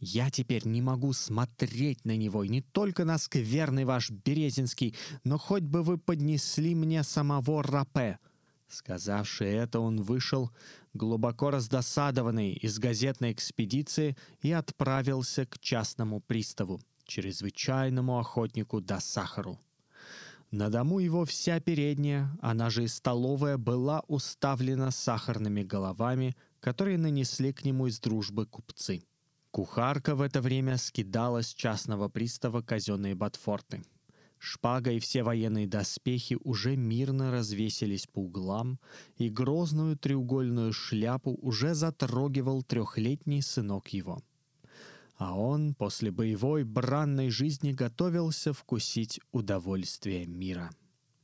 Я теперь не могу смотреть на него, и не только на скверный ваш Березинский, но хоть бы вы поднесли мне самого Рапе!» Сказавши это, он вышел, глубоко раздосадованный, из газетной экспедиции и отправился к частному приставу, чрезвычайному охотнику до сахару. На дому его вся передняя, она же и столовая, была уставлена сахарными головами, которые нанесли к нему из дружбы купцы. Кухарка в это время скидала с частного пристава казенные ботфорты. Шпага и все военные доспехи уже мирно развесились по углам, и грозную треугольную шляпу уже затрогивал трехлетний сынок его. А он после боевой бранной жизни готовился вкусить удовольствие мира.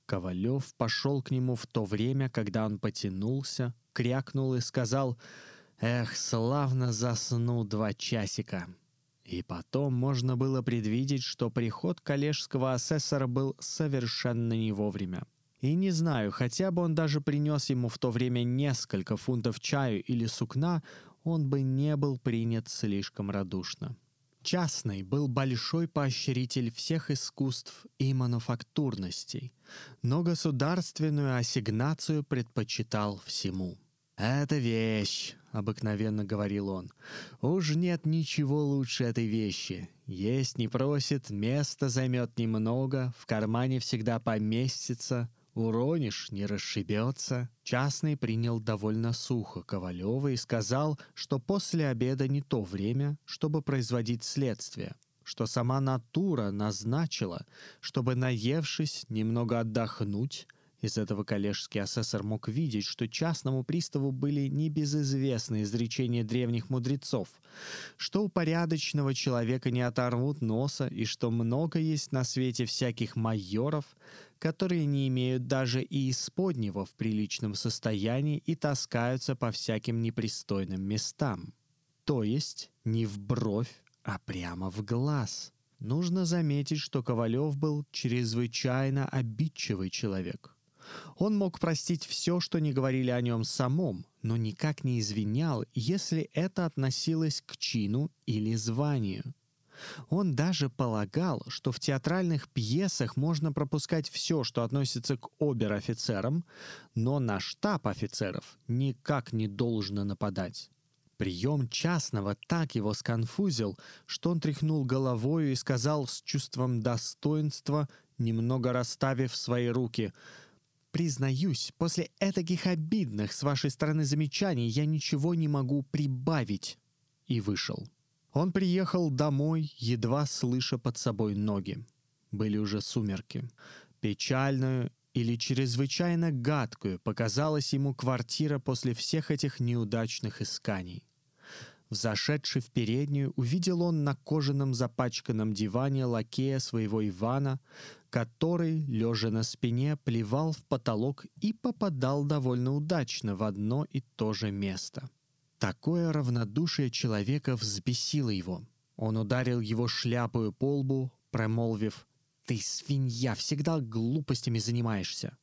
Ковалев пошел к нему в то время, когда он потянулся, крякнул и сказал: «Эх, славно засну 2 часика». И потом можно было предвидеть, что приход коллежского асессора был совершенно не вовремя. И не знаю, хотя бы он даже принес ему в то время несколько фунтов чаю или сукна, он бы не был принят слишком радушно. Частный был большой поощритель всех искусств и мануфактурностей, но государственную ассигнацию предпочитал всему. «Это вещь», — обыкновенно говорил он, — «уж нет ничего лучше этой вещи. Есть не просит, место займет немного, в кармане всегда поместится, уронишь — не расшибется». Частный принял довольно сухо Ковалева и сказал, что после обеда не то время, чтобы производить следствие, что сама натура назначила, чтобы, наевшись, немного отдохнуть. Из этого коллежский асессор мог видеть, что частному приставу были небезызвестны изречения древних мудрецов, что у порядочного человека не оторвут носа и что много есть на свете всяких майоров, которые не имеют даже и исподнего в приличном состоянии и таскаются по всяким непристойным местам. То есть не в бровь, а прямо в глаз. Нужно заметить, что Ковалев был чрезвычайно обидчивый человек. Он мог простить все, что не говорили о нем самом, но никак не извинял, если это относилось к чину или званию. Он даже полагал, что в театральных пьесах можно пропускать все, что относится к обер-офицерам, но на штаб офицеров никак не должно нападать. Прием частного так его сконфузил, что он тряхнул головою и сказал с чувством достоинства, немного расставив свои руки: «Признаюсь, после этаких обидных с вашей стороны замечаний я ничего не могу прибавить». И вышел. Он приехал домой, едва слыша под собой ноги. Были уже сумерки. Печальную или чрезвычайно гадкую показалась ему квартира после всех этих неудачных исканий. Взошедший в переднюю, увидел он на кожаном запачканном диване лакея своего Ивана, который, лежа на спине, плевал в потолок и попадал довольно удачно в одно и то же место. Такое равнодушие человека взбесило его. Он ударил его шляпою по лбу, промолвив: «Ты, свинья, всегда глупостями занимаешься».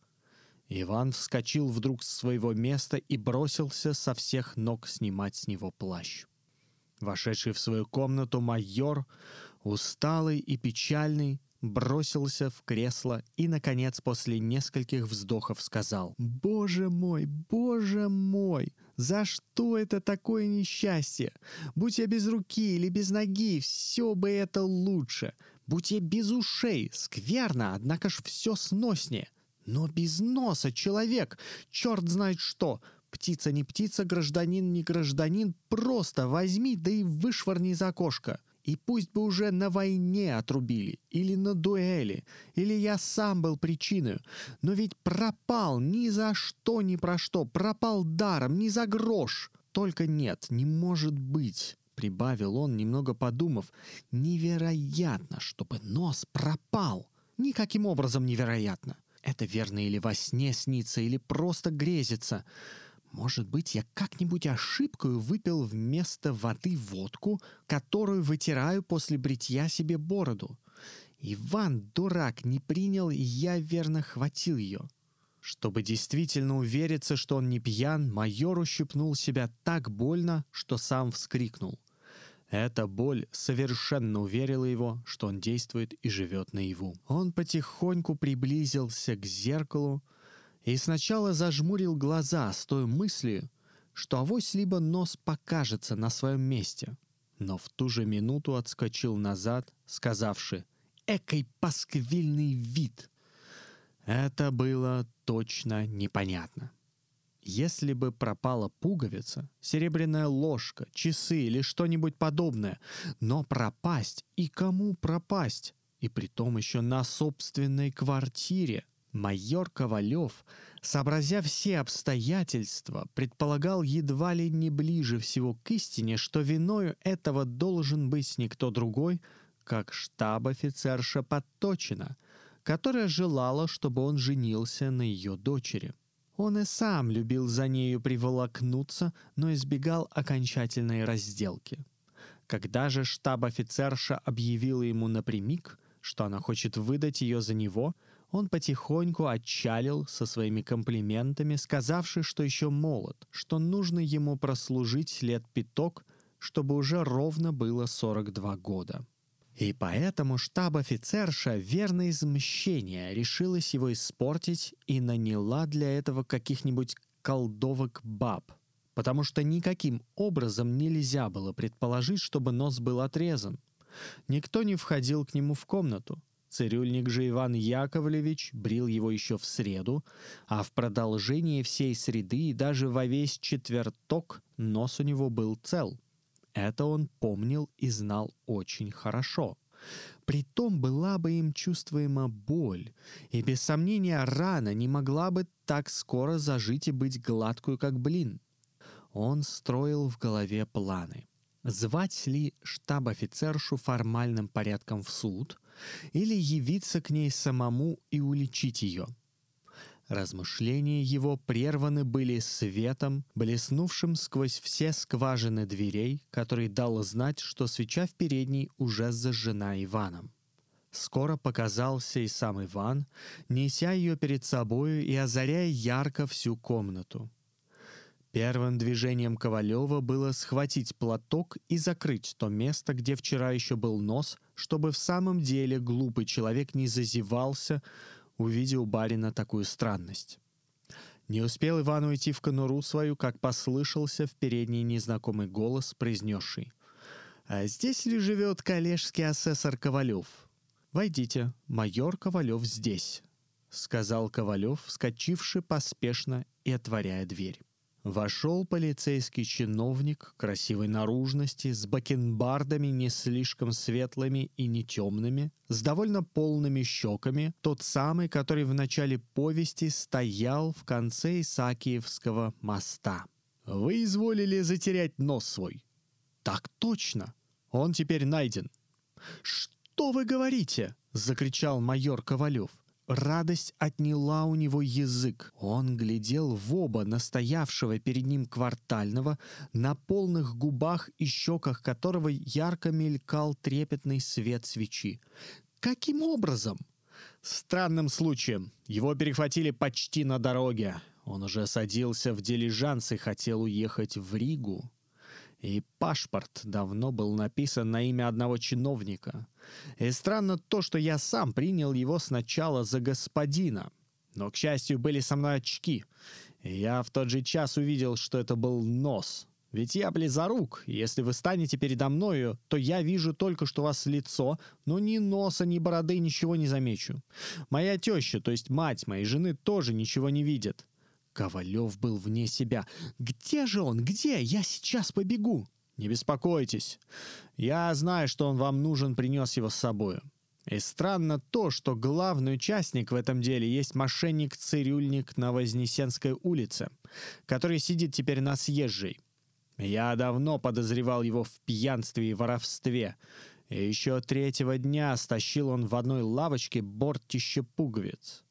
Иван вскочил вдруг с своего места и бросился со всех ног снимать с него плащ. Вошедший в свою комнату майор, усталый и печальный, бросился в кресло и, наконец, после нескольких вздохов сказал: боже мой, за что это такое несчастье? Будь я без руки или без ноги, все бы это лучше. Будь я без ушей, скверно, однако ж все сноснее. Но без носа человек, черт знает что, птица не птица, гражданин не гражданин, просто возьми да и вышвырни за окошко. И пусть бы уже на войне отрубили, или на дуэли, или я сам был причиной, но ведь пропал ни за что, ни про что, пропал даром, ни за грош. Только нет, не может быть, прибавил он, немного подумав, невероятно, чтобы нос пропал. Никаким образом невероятно. Это верно или во сне снится, или просто грезится. Может быть, я как-нибудь ошибкою выпил вместо воды водку, которую вытираю после бритья себе бороду. Иван, дурак, не принял, и я верно хватил ее. Чтобы действительно увериться, что он не пьян, майор ущипнул себя так больно, что сам вскрикнул. Эта боль совершенно уверила его, что он действует и живет наяву. Он потихоньку приблизился к зеркалу и сначала зажмурил глаза с той мыслью, что авось либо нос покажется на своем месте. Но в ту же минуту отскочил назад, сказавши: «Экой пасквильный вид!» Это было точно непонятно. Если бы пропала пуговица, серебряная ложка, часы или что-нибудь подобное, но пропасть, и кому пропасть, и притом еще на собственной квартире. Майор Ковалев, сообразя все обстоятельства, предполагал едва ли не ближе всего к истине, что виною этого должен быть никто другой, как штаб-офицерша Подточина, которая желала, чтобы он женился на ее дочери. Он и сам любил за нею приволокнуться, но избегал окончательной разделки. Когда же штаб-офицерша объявила ему напрямик, что она хочет выдать ее за него, он потихоньку отчалил со своими комплиментами, сказавши, что еще молод, что нужно ему прослужить лет 5, чтобы уже ровно было 42 года. И поэтому штаб-офицерша, верно из мщения, решилась его испортить и наняла для этого каких-нибудь колдовок-баб, потому что никаким образом нельзя было предположить, чтобы нос был отрезан. Никто не входил к нему в комнату. Цирюльник же Иван Яковлевич брил его еще в среду, а в продолжении всей среды и даже во весь четверток нос у него был цел. Это он помнил и знал очень хорошо. Притом была бы им чувствуема боль, и без сомнения рана не могла бы так скоро зажить и быть гладкую, как блин. Он строил в голове планы. Звать ли штаб-офицершу формальным порядком в суд или явиться к ней самому и уличить ее? Размышления его прерваны были светом, блеснувшим сквозь все скважины дверей, который дал знать, что свеча в передней уже зажжена Иваном. Скоро показался и сам Иван, неся ее перед собою и озаряя ярко всю комнату. Первым движением Ковалева было схватить платок и закрыть то место, где вчера еще был нос, чтобы в самом деле глупый человек не зазевался, увидев у барина такую странность. Не успел Иван уйти в конуру свою, как послышался в передней незнакомый голос, произнесший: «А здесь ли живет коллежский асессор Ковалев?» «Войдите, майор Ковалев здесь», — сказал Ковалев, вскочивший поспешно и отворяя дверь. Вошел полицейский чиновник красивой наружности, с бакенбардами не слишком светлыми и не темными, с довольно полными щеками, тот самый, который в начале повести стоял в конце Исаакиевского моста. «Вы изволили затерять нос свой?» «Так точно! Он теперь найден!» «Что вы говорите?» — закричал майор Ковалев. Радость отняла у него язык. Он глядел в оба настоявшего перед ним квартального, на полных губах и щеках которого ярко мелькал трепетный свет свечи. «Каким образом?» «Странным случаем. Его перехватили почти на дороге. Он уже садился в дилижанс и хотел уехать в Ригу. И пашпорт давно был написан на имя одного чиновника. И странно то, что я сам принял его сначала за господина. Но, к счастью, были со мной очки. И я в тот же час увидел, что это был нос. Ведь я близорук. Если вы станете передо мною, то я вижу только, что у вас лицо, но ни носа, ни бороды, ничего не замечу. Моя теща, то есть мать моей жены, тоже ничего не видит». Ковалев был вне себя. «Где же он? Где? Я сейчас побегу!» «Не беспокойтесь. Я знаю, что он вам нужен, принес его с собою. И странно то, что главный участник в этом деле есть мошенник-цирюльник на Вознесенской улице, который сидит теперь на съезжей. Я давно подозревал его в пьянстве и воровстве. И еще третьего дня стащил он в одной лавочке бортище пуговиц.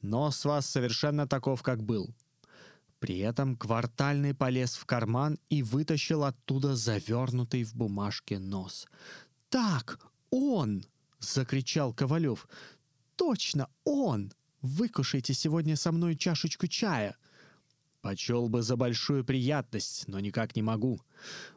Нос вас совершенно таков, как был». При этом квартальный полез в карман и вытащил оттуда завернутый в бумажке нос. «Так, он!» — закричал Ковалев. «Точно, он! Выкушайте сегодня со мной чашечку чая!» «Почел бы за большую приятность, но никак не могу.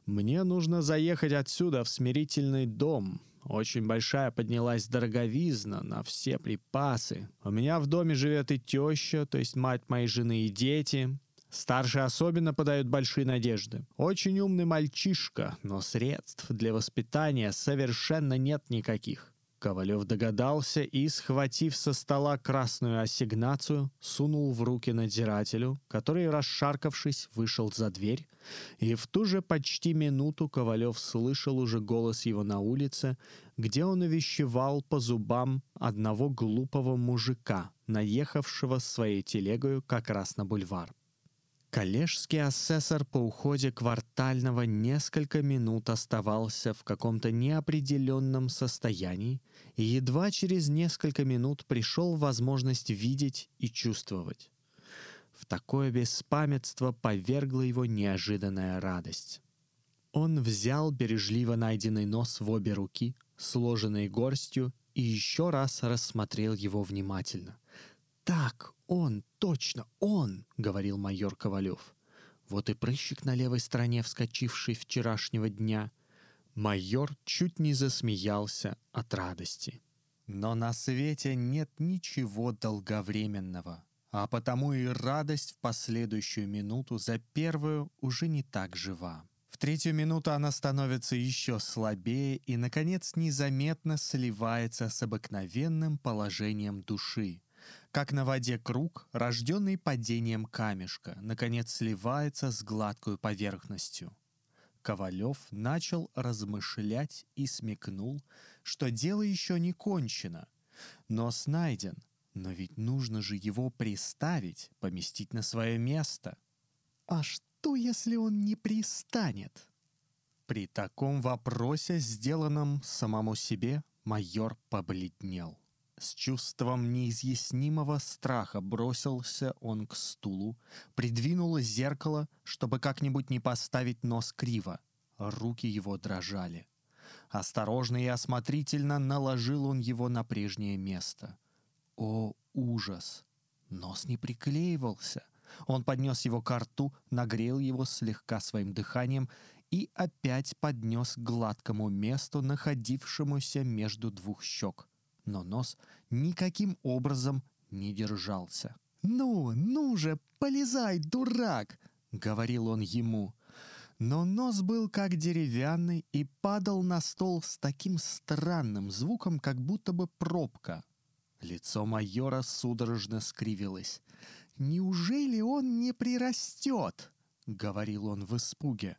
Мне нужно заехать отсюда в смирительный дом. Очень большая поднялась дороговизна на все припасы. У меня в доме живет и теща, то есть мать моей жены, и дети. Старшие особенно подают большие надежды. Очень умный мальчишка, но средств для воспитания совершенно нет никаких». Ковалев догадался и, схватив со стола красную ассигнацию, сунул в руки надзирателю, который, расшаркавшись, вышел за дверь, и в ту же почти минуту Ковалев слышал уже голос его на улице, где он увещевал по зубам одного глупого мужика, наехавшего своей телегою как раз на бульвар. Коллежский асессор по уходе квартального несколько минут оставался в каком-то неопределенном состоянии, и едва через несколько минут пришел возможность видеть и чувствовать. В такое беспамятство повергла его неожиданная радость. Он взял бережливо найденный нос в обе руки, сложенный горстью, и еще раз рассмотрел его внимательно. «Так, он, точно он!» — говорил майор Ковалев. «Вот и прыщик на левой стороне, вскочивший вчерашнего дня». Майор чуть не засмеялся от радости. Но на свете нет ничего долговременного, а потому и радость в последующую минуту за первую уже не так жива. В третью минуту она становится еще слабее и, наконец, незаметно сливается с обыкновенным положением души. Как на воде круг, рожденный падением камешка, наконец сливается с гладкой поверхностью. Ковалев начал размышлять и смекнул, что дело еще не кончено. Нос найден, но ведь нужно же его приставить, поместить на свое место. А что, если он не пристанет? При таком вопросе, сделанном самому себе, майор побледнел. С чувством неизъяснимого страха бросился он к стулу, придвинул зеркало, чтобы как-нибудь не поставить нос криво. Руки его дрожали. Осторожно и осмотрительно наложил он его на прежнее место. О, ужас! Нос не приклеивался. Он поднес его ко рту, нагрел его слегка своим дыханием и опять поднес к гладкому месту, находившемуся между двух щек. Но нос никаким образом не держался. «Ну же, полезай, дурак!» — говорил он ему. Но нос был как деревянный и падал на стол с таким странным звуком, как будто бы пробка. Лицо майора судорожно скривилось. «Неужели он не прирастет?» — говорил он в испуге.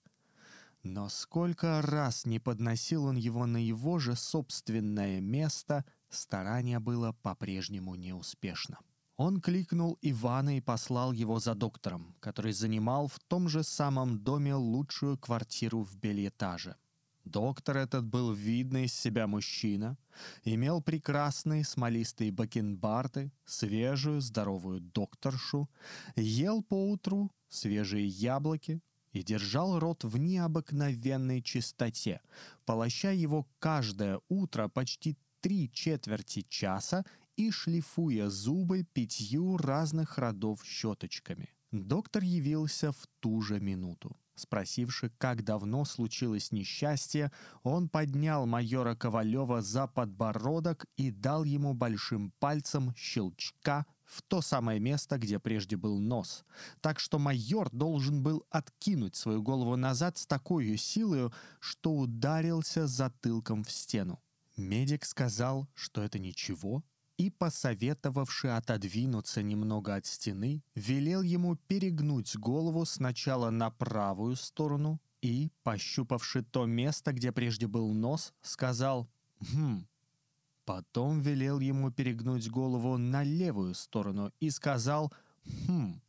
Но сколько раз не подносил он его на его же собственное место, старание было по-прежнему неуспешно. Он кликнул Ивана и послал его за доктором, который занимал в том же самом доме лучшую квартиру в бельэтаже. Доктор этот был видный из себя мужчина, имел прекрасные смолистые бакенбарды, свежую здоровую докторшу, ел поутру свежие яблоки и держал рот в необыкновенной чистоте, полоща его каждое утро почти 3/4 часа и шлифуя зубы 5 разных родов щеточками. Доктор явился в ту же минуту. Спросивши, как давно случилось несчастье, он поднял майора Ковалева за подбородок и дал ему большим пальцем щелчка в то самое место, где прежде был нос. Так что майор должен был откинуть свою голову назад с такой силой, что ударился затылком в стену. Медик сказал, что это ничего, и, посоветовавши отодвинуться немного от стены, велел ему перегнуть голову сначала на правую сторону и, пощупавши то место, где прежде был нос, сказал «Хм». Потом велел ему перегнуть голову на левую сторону и сказал «Хм».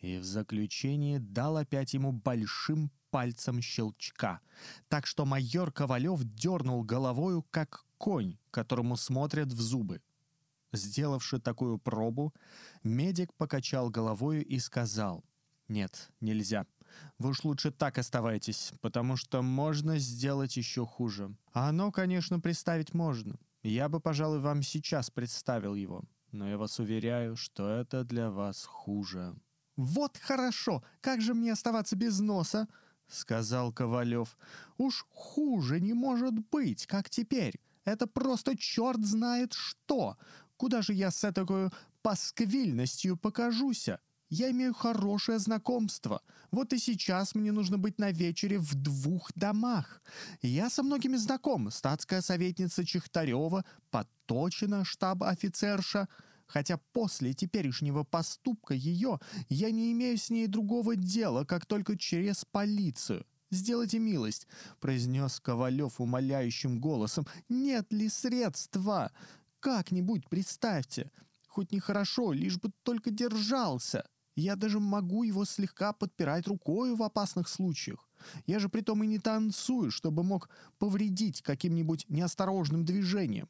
И в заключение дал опять ему большим пальцем щелчка, так что майор Ковалев дернул головою, как конь, которому смотрят в зубы. Сделавши такую пробу, медик покачал головою и сказал: «Нет, нельзя. Вы уж лучше так оставайтесь, потому что можно сделать еще хуже. А оно, конечно, представить можно. Я бы, пожалуй, вам сейчас представил его, но я вас уверяю, что это для вас хуже». «Вот хорошо! Как же мне оставаться без носа?» — сказал Ковалев. «Уж хуже не может быть, как теперь. Это просто черт знает что! Куда же я с этакою пасквильностью покажуся? Я имею хорошее знакомство. Вот и сейчас мне нужно быть на вечере в 2 домах. Я со многими знаком. Статская советница Чехтарева, Поточина, штаб-офицерша. Хотя после теперешнего поступка ее я не имею с ней другого дела, как только через полицию. Сделайте милость», — произнес Ковалев умоляющим голосом, — «нет ли средства? Как-нибудь представьте. Хоть нехорошо, лишь бы только держался. Я даже могу его слегка подпирать рукою в опасных случаях. Я же притом и не танцую, чтобы мог повредить каким-нибудь неосторожным движением.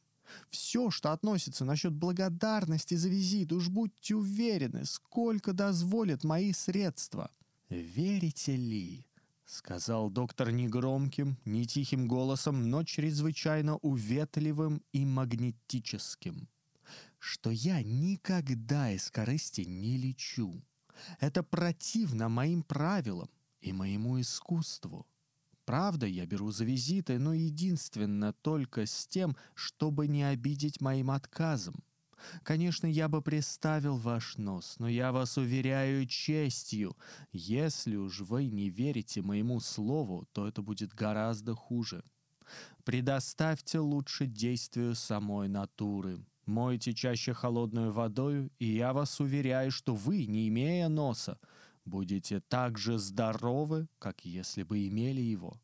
Все, что относится насчет благодарности за визит, уж будьте уверены, сколько дозволят мои средства». «Верите ли?» — сказал доктор негромким, не тихим голосом, но чрезвычайно уветливым и магнетическим, «что я никогда из корысти не лечу. Это противно моим правилам и моему искусству. Правда, я беру за визиты, но единственно только с тем, чтобы не обидеть моим отказом. Конечно, я бы представил ваш нос, но я вас уверяю честью, если уж вы не верите моему слову, то это будет гораздо хуже. Предоставьте лучше действию самой натуры. Мойте чаще холодную водою, и я вас уверяю, что вы, не имея носа, будете так же здоровы, как если бы имели его.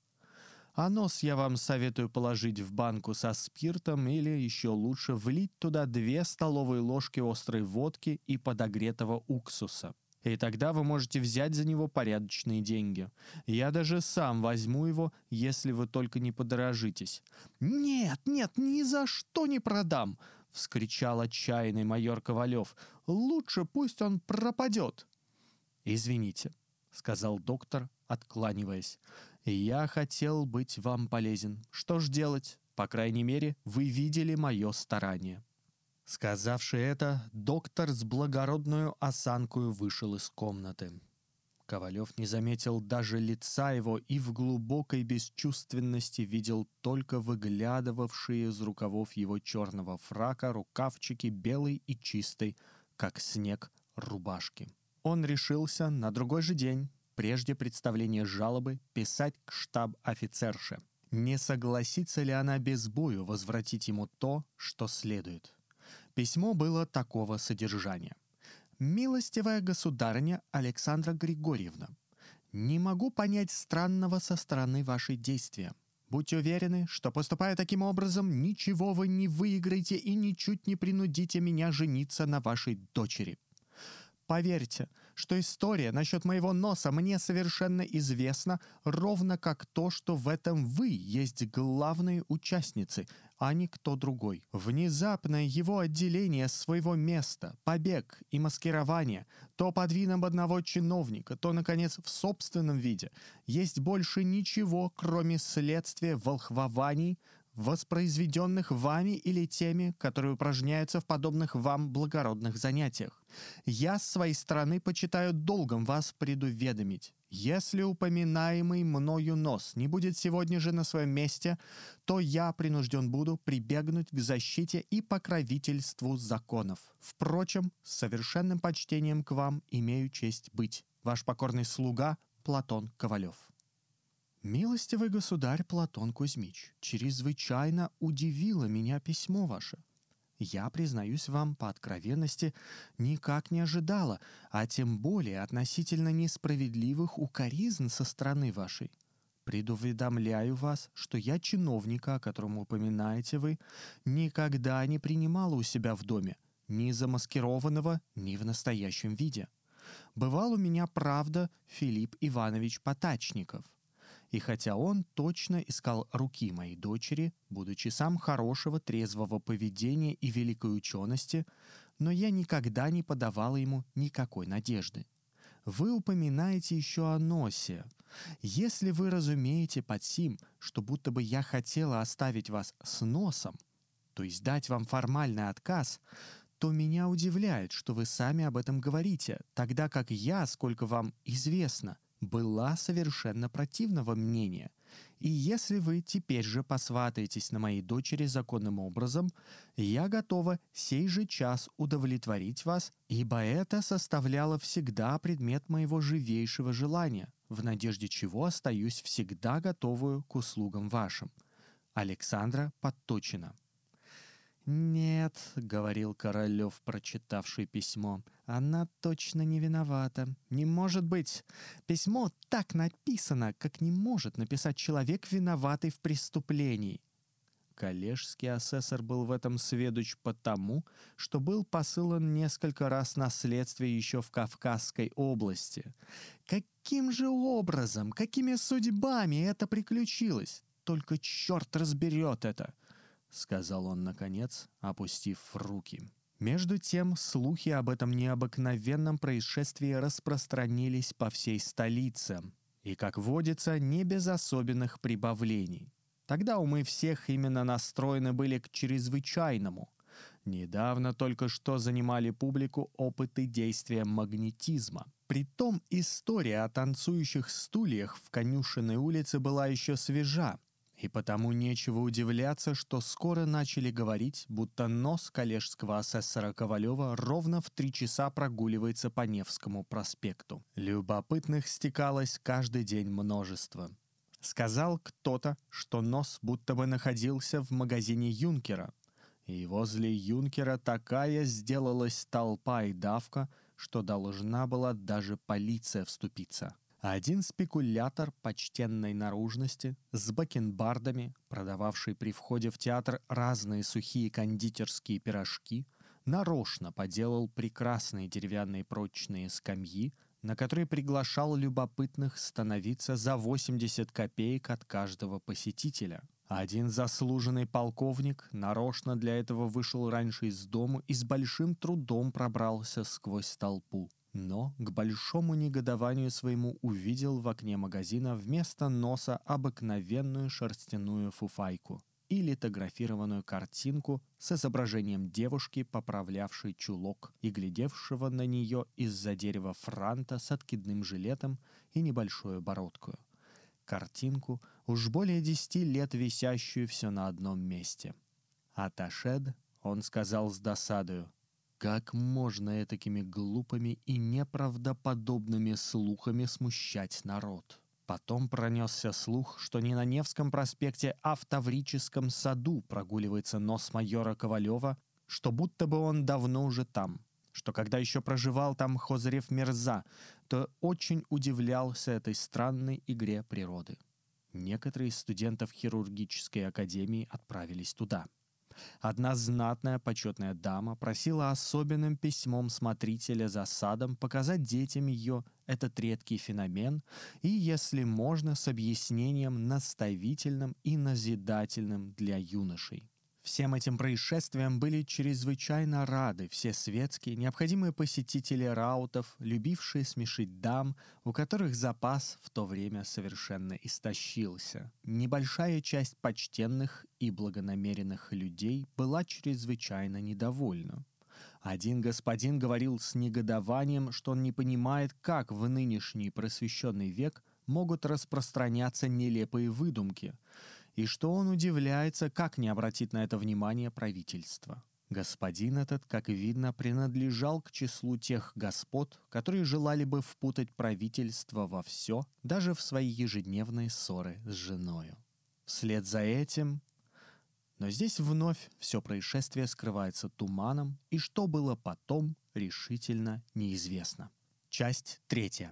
А нос я вам советую положить в банку со спиртом или, еще лучше, влить туда 2 столовые ложки острой водки и подогретого уксуса. И тогда вы можете взять за него порядочные деньги. Я даже сам возьму его, если вы только не подорожитесь». «Нет, ни за что не продам!» — — вскричал отчаянный майор Ковалев. «Лучше пусть он пропадет!» «Извините», — сказал доктор, откланиваясь. «Я хотел быть вам полезен. Что ж делать? По крайней мере, вы видели мое старание». Сказавши это, доктор с благородную осанкою вышел из комнаты. Ковалев не заметил даже лица его и в глубокой бесчувственности видел только выглядывавшие из рукавов его черного фрака рукавчики белой и чистой, как снег, рубашки. Он решился на другой же день, прежде представления жалобы, писать к штаб-офицерше. Не согласится ли она без бою возвратить ему то, что следует? Письмо было такого содержания. «Милостивая государыня Александра Григорьевна, не могу понять странного со стороны вашей действия. Будьте уверены, что, поступая таким образом, ничего вы не выиграете и ничуть не принудите меня жениться на вашей дочери. Поверьте, что история насчет моего носа мне совершенно известна, ровно как то, что в этом вы есть главные участницы, а не кто другой. Внезапное его отделение своего места, побег и маскирование, то под видом одного чиновника, то, наконец, в собственном виде, есть больше ничего, кроме следствия волхвований, воспроизведенных вами или теми, которые упражняются в подобных вам благородных занятиях. Я с своей стороны почитаю долгом вас предуведомить. Если упоминаемый мною нос не будет сегодня же на своем месте, то я принужден буду прибегнуть к защите и покровительству законов. Впрочем, с совершенным почтением к вам имею честь быть. Ваш покорный слуга Платон Ковалев». «Милостивый государь Платон Кузьмич, чрезвычайно удивило меня письмо ваше. Я, признаюсь вам по откровенности, никак не ожидала, а тем более относительно несправедливых укоризн со стороны вашей. Предуведомляю вас, что я чиновника, о котором упоминаете вы, никогда не принимала у себя в доме, ни замаскированного, ни в настоящем виде. Бывал у меня, правда, Филипп Иванович Потачников. И хотя он точно искал руки моей дочери, будучи сам хорошего трезвого поведения и великой учености, но я никогда не подавала ему никакой надежды. Вы упоминаете еще о носе. Если вы разумеете под сим, что будто бы я хотела оставить вас с носом, то есть дать вам формальный отказ, то меня удивляет, что вы сами об этом говорите, тогда как я, сколько вам известно, была совершенно противного мнения. И если вы теперь же посватаетесь на моей дочери законным образом, я готова сей же час удовлетворить вас, ибо это составляло всегда предмет моего живейшего желания, в надежде чего остаюсь всегда готовую к услугам вашим. Александра Подточина». «Нет, — говорил Королев, прочитавший письмо, — она точно не виновата. Не может быть. Письмо так написано, как не может написать человек, виноватый в преступлении». Коллежский асессор был в этом сведущ потому, что был посылан несколько раз на следствие еще в Кавказской области. Каким же образом, какими судьбами это приключилось? Только черт разберет это! — сказал он, наконец, опустив руки. Между тем, слухи об этом необыкновенном происшествии распространились по всей столице, и, как водится, не без особенных прибавлений. Тогда умы всех именно настроены были к чрезвычайному. Недавно только что занимали публику опыты действия магнетизма. Притом история о танцующих стульях в Конюшенной улице была еще свежа, и потому нечего удивляться, что скоро начали говорить, будто нос коллежского асессора Ковалева ровно в 3 часа прогуливается по Невскому проспекту. Любопытных стекалось каждый день множество. Сказал кто-то, что нос будто бы находился в магазине Юнкера. И возле Юнкера такая сделалась толпа и давка, что должна была даже полиция вступиться. Один спекулятор почтенной наружности с бакенбардами, продававший при входе в театр разные сухие кондитерские пирожки, нарочно поделал прекрасные деревянные прочные скамьи, на которые приглашал любопытных становиться за 80 копеек от каждого посетителя. Один заслуженный полковник нарочно для этого вышел раньше из дома и с большим трудом пробрался сквозь толпу. Но, к большому негодованию своему, увидел в окне магазина вместо носа обыкновенную шерстяную фуфайку и литографированную картинку с изображением девушки, поправлявшей чулок, и глядевшего на нее из-за дерева франта с откидным жилетом и небольшой бородкой. Картинку, уж более 10 лет висящую все на одном месте. Аташед, он сказал с досадою: «Как можно этакими глупыми и неправдоподобными слухами смущать народ?» Потом пронесся слух, что не на Невском проспекте, а в Таврическом саду прогуливается нос майора Ковалева, что будто бы он давно уже там, что когда еще проживал там Хозарев Мирза, то очень удивлялся этой странной игре природы. Некоторые из студентов хирургической академии отправились туда. Одна знатная почетная дама просила особенным письмом смотрителя за садом показать детям ее этот редкий феномен и, если можно, с объяснением наставительным и назидательным для юношей. Всем этим происшествиям были чрезвычайно рады все светские, необходимые посетители раутов, любившие смешить дам, у которых запас в то время совершенно истощился. Небольшая часть почтенных и благонамеренных людей была чрезвычайно недовольна. Один господин говорил с негодованием, что он не понимает, как в нынешний просвещенный век могут распространяться нелепые выдумки, и что он удивляется, как не обратит на это внимание правительство. Господин этот, как видно, принадлежал к числу тех господ, которые желали бы впутать правительство во все, даже в свои ежедневные ссоры с женою. Вслед за этим... Но здесь вновь все происшествие скрывается туманом, и что было потом, решительно неизвестно. Часть 3.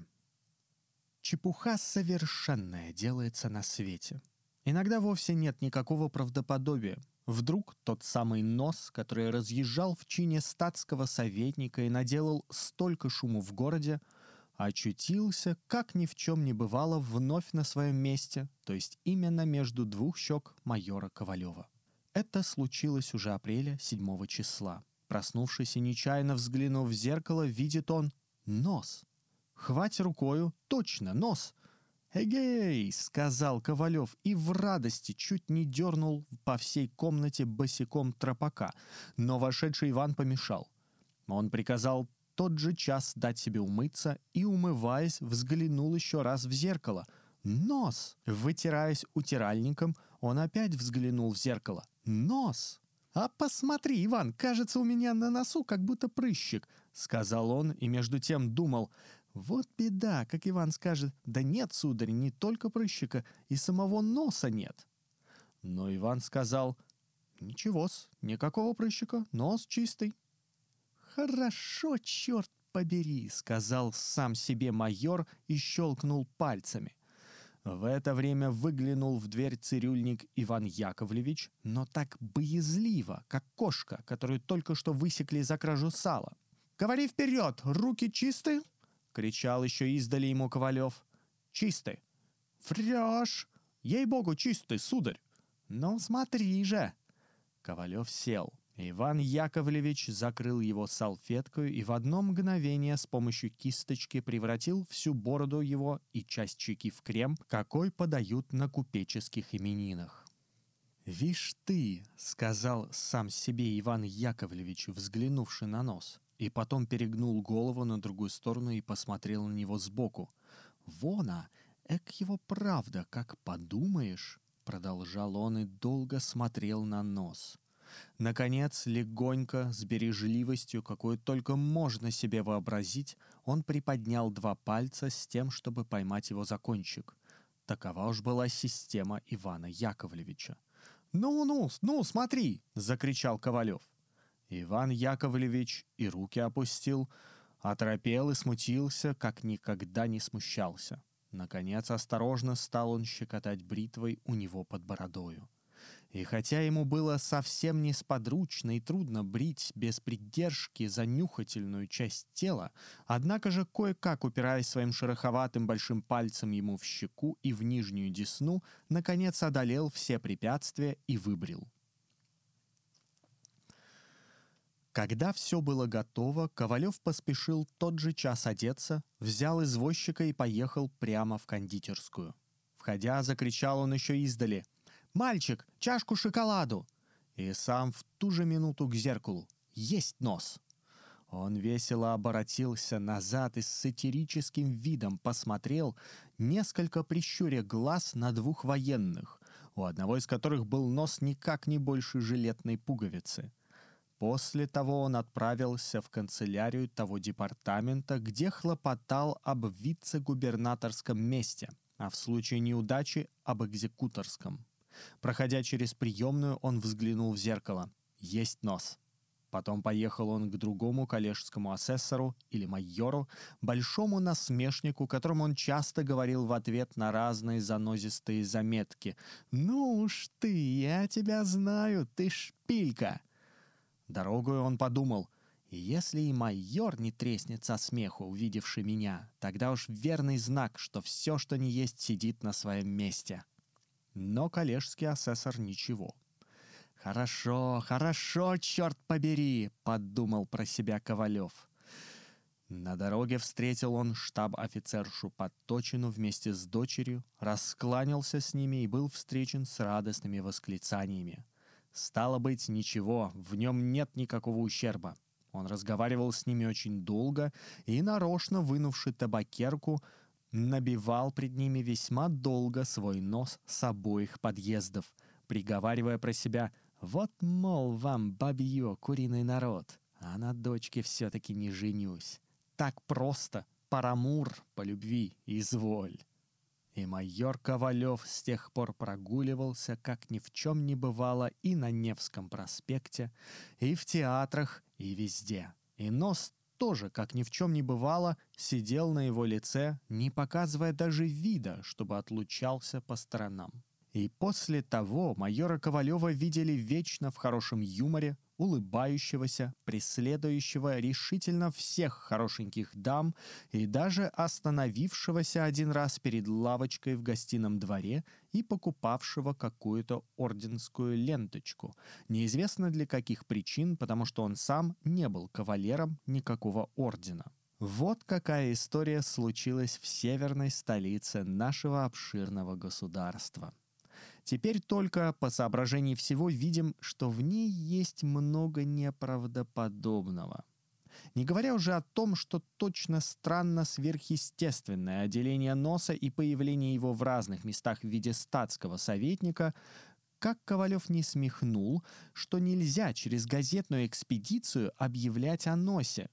Чепуха совершенная делается на свете. Иногда вовсе нет никакого правдоподобия. Вдруг тот самый нос, который разъезжал в чине статского советника и наделал столько шуму в городе, очутился, как ни в чем не бывало, вновь на своем месте, то есть именно между двух щек майора Ковалева. Это случилось уже апреля 7 числа. Проснувшись и нечаянно взглянув в зеркало, видит он нос. Хвать рукою, точно, нос. «Эгей!» — сказал Ковалев и в радости чуть не дернул по всей комнате босиком тропака, но вошедший Иван помешал. Он приказал тот же час дать себе умыться и, умываясь, взглянул еще раз в зеркало. «Нос!» Вытираясь утиральником, он опять взглянул в зеркало. «Нос!» «А посмотри, Иван, кажется, у меня на носу как будто прыщик», — сказал он и между тем думал: «Вот беда, как Иван скажет, да нет, сударь, не только прыщика, и самого носа нет». Но Иван сказал: «Ничего-с, никакого прыщика, нос чистый». «Хорошо, черт побери», — сказал сам себе майор и щелкнул пальцами. В это время выглянул в дверь цирюльник Иван Яковлевич, но так боязливо, как кошка, которую только что высекли за кражу сала. «Говори вперед! Руки чисты?» — кричал еще издали ему Ковалев. «Чисты!» «Врешь!» «Ей-богу, чисты, сударь!» «Ну, смотри же!» Ковалев сел. Иван Яковлевич закрыл его салфеткой и в одно мгновение с помощью кисточки превратил всю бороду его и часть щеки в крем, какой подают на купеческих именинах. «Вишь ты!» — сказал сам себе Иван Яковлевич, взглянувши на нос, и потом перегнул голову на другую сторону и посмотрел на него сбоку. «Вона! Эк его правда, как подумаешь!» — продолжал он и долго смотрел на нос. Наконец, легонько, с бережливостью, какую только можно себе вообразить, он приподнял 2 пальца с тем, чтобы поймать его за кончик. Такова уж была система Ивана Яковлевича. «Ну, смотри!» — закричал Ковалев. Иван Яковлевич и руки опустил, оторопел и смутился, как никогда не смущался. Наконец, осторожно стал он щекотать бритвой у него под бородою. И хотя ему было совсем несподручно и трудно брить без придержки занюхательную часть тела, однако же, кое-как упираясь своим шероховатым большим пальцем ему в щеку и в нижнюю десну, наконец одолел все препятствия и выбрил. Когда все было готово, Ковалев поспешил тот же час одеться, взял извозчика и поехал прямо в кондитерскую. Входя, закричал он еще издали: «Мальчик, чашку шоколаду!» И сам в ту же минуту к зеркалу: «Есть нос!» Он весело оборотился назад и с сатирическим видом посмотрел, несколько прищуря глаз, на двух военных, у одного из которых был нос никак не больше жилетной пуговицы. После того он отправился в канцелярию того департамента, где хлопотал об вице-губернаторском месте, а в случае неудачи об экзекуторском. Проходя через приемную, он взглянул в зеркало: «Есть нос». Потом поехал он к другому коллежскому асессору или майору, большому насмешнику, которому он часто говорил в ответ на разные занозистые заметки: «Ну уж ты, я тебя знаю, ты шпилька». Дорогою он подумал: «Если и майор не треснет со смеху, увидевший меня, тогда уж верный знак, что все, что не есть, сидит на своем месте». Но коллежский асессор ничего. «Хорошо, хорошо, черт побери!» — подумал про себя Ковалев. На дороге встретил он штаб-офицершу Подточину вместе с дочерью, раскланялся с ними и был встречен с радостными восклицаниями. Стало быть, ничего, в нем нет никакого ущерба. Он разговаривал с ними очень долго и, нарочно вынувши табакерку, набивал пред ними весьма долго свой нос с обоих подъездов, приговаривая про себя: «Вот, мол, вам, бабье, куриный народ, а на дочке все-таки не женюсь. Так просто, парамур, по любви, изволь». И майор Ковалев с тех пор прогуливался, как ни в чем не бывало, и на Невском проспекте, и в театрах, и везде. И нос тоже, как ни в чем не бывало, сидел на его лице, не показывая даже вида, чтобы отлучался по сторонам. И после того майора Ковалева видели вечно в хорошем юморе, улыбающегося, преследующего решительно всех хорошеньких дам и даже остановившегося один раз перед лавочкой в гостином дворе и покупавшего какую-то орденскую ленточку. Неизвестно для каких причин, потому что он сам не был кавалером никакого ордена. Вот какая история случилась в северной столице нашего обширного государства. Теперь только по соображении всего видим, что в ней есть много неправдоподобного. Не говоря уже о том, что точно странно сверхъестественное отделение носа и появление его в разных местах в виде статского советника, как Ковалев не смехнул, что нельзя через газетную экспедицию объявлять о носе.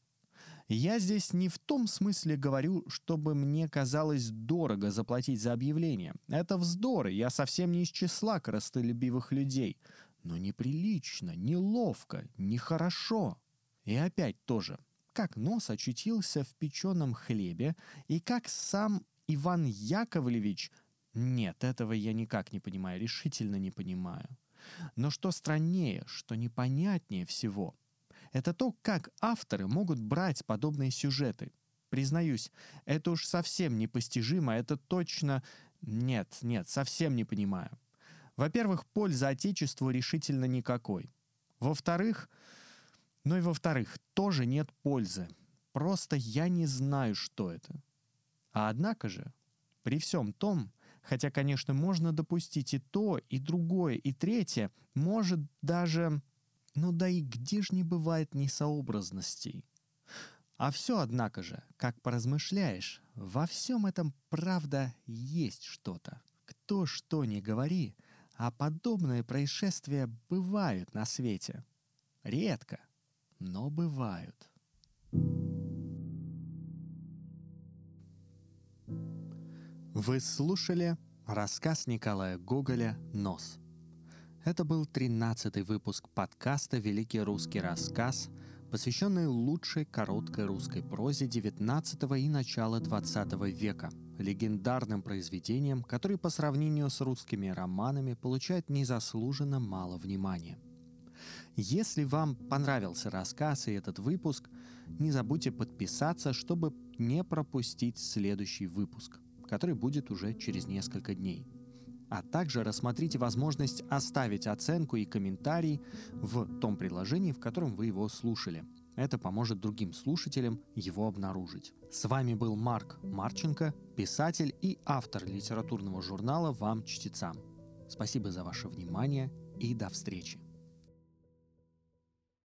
Я здесь не в том смысле говорю, чтобы мне казалось дорого заплатить за объявление. Это вздор, я совсем не из числа корыстолюбивых людей. Но неприлично, неловко, нехорошо. И опять тоже, как нос очутился в печеном хлебе, и как сам Иван Яковлевич... Нет, этого я никак не понимаю, решительно не понимаю. Но что страннее, что непонятнее всего... Это то, как авторы могут брать подобные сюжеты. Признаюсь, это уж совсем непостижимо, это точно... Нет, совсем не понимаю. Во-первых, польза Отечеству решительно никакой. Во-вторых... Ну и во-вторых, тоже нет пользы. Просто я не знаю, что это. А однако же, при всем том... Хотя, конечно, можно допустить и то, и другое, и третье, может даже... Ну да и где ж не бывает несообразностей? А все, однако же, как поразмышляешь, во всем этом правда есть что-то. Кто что ни говори, а подобные происшествия бывают на свете. Редко, но бывают. Вы слушали рассказ Николая Гоголя «Нос». Это был 13-й выпуск подкаста «Великий русский рассказ», посвященные лучшей короткой русской прозе XIX и начала XX века, легендарным произведениям, которые по сравнению с русскими романами получают незаслуженно мало внимания. Если вам понравился рассказ и этот выпуск, не забудьте подписаться, чтобы не пропустить следующий выпуск, который будет уже через несколько дней. А также рассмотрите возможность оставить оценку и комментарий в том приложении, в котором вы его слушали. Это поможет другим слушателям его обнаружить. С вами был Марк Марченко, писатель и автор литературного журнала «Вам, чтецам». Спасибо за ваше внимание и до встречи.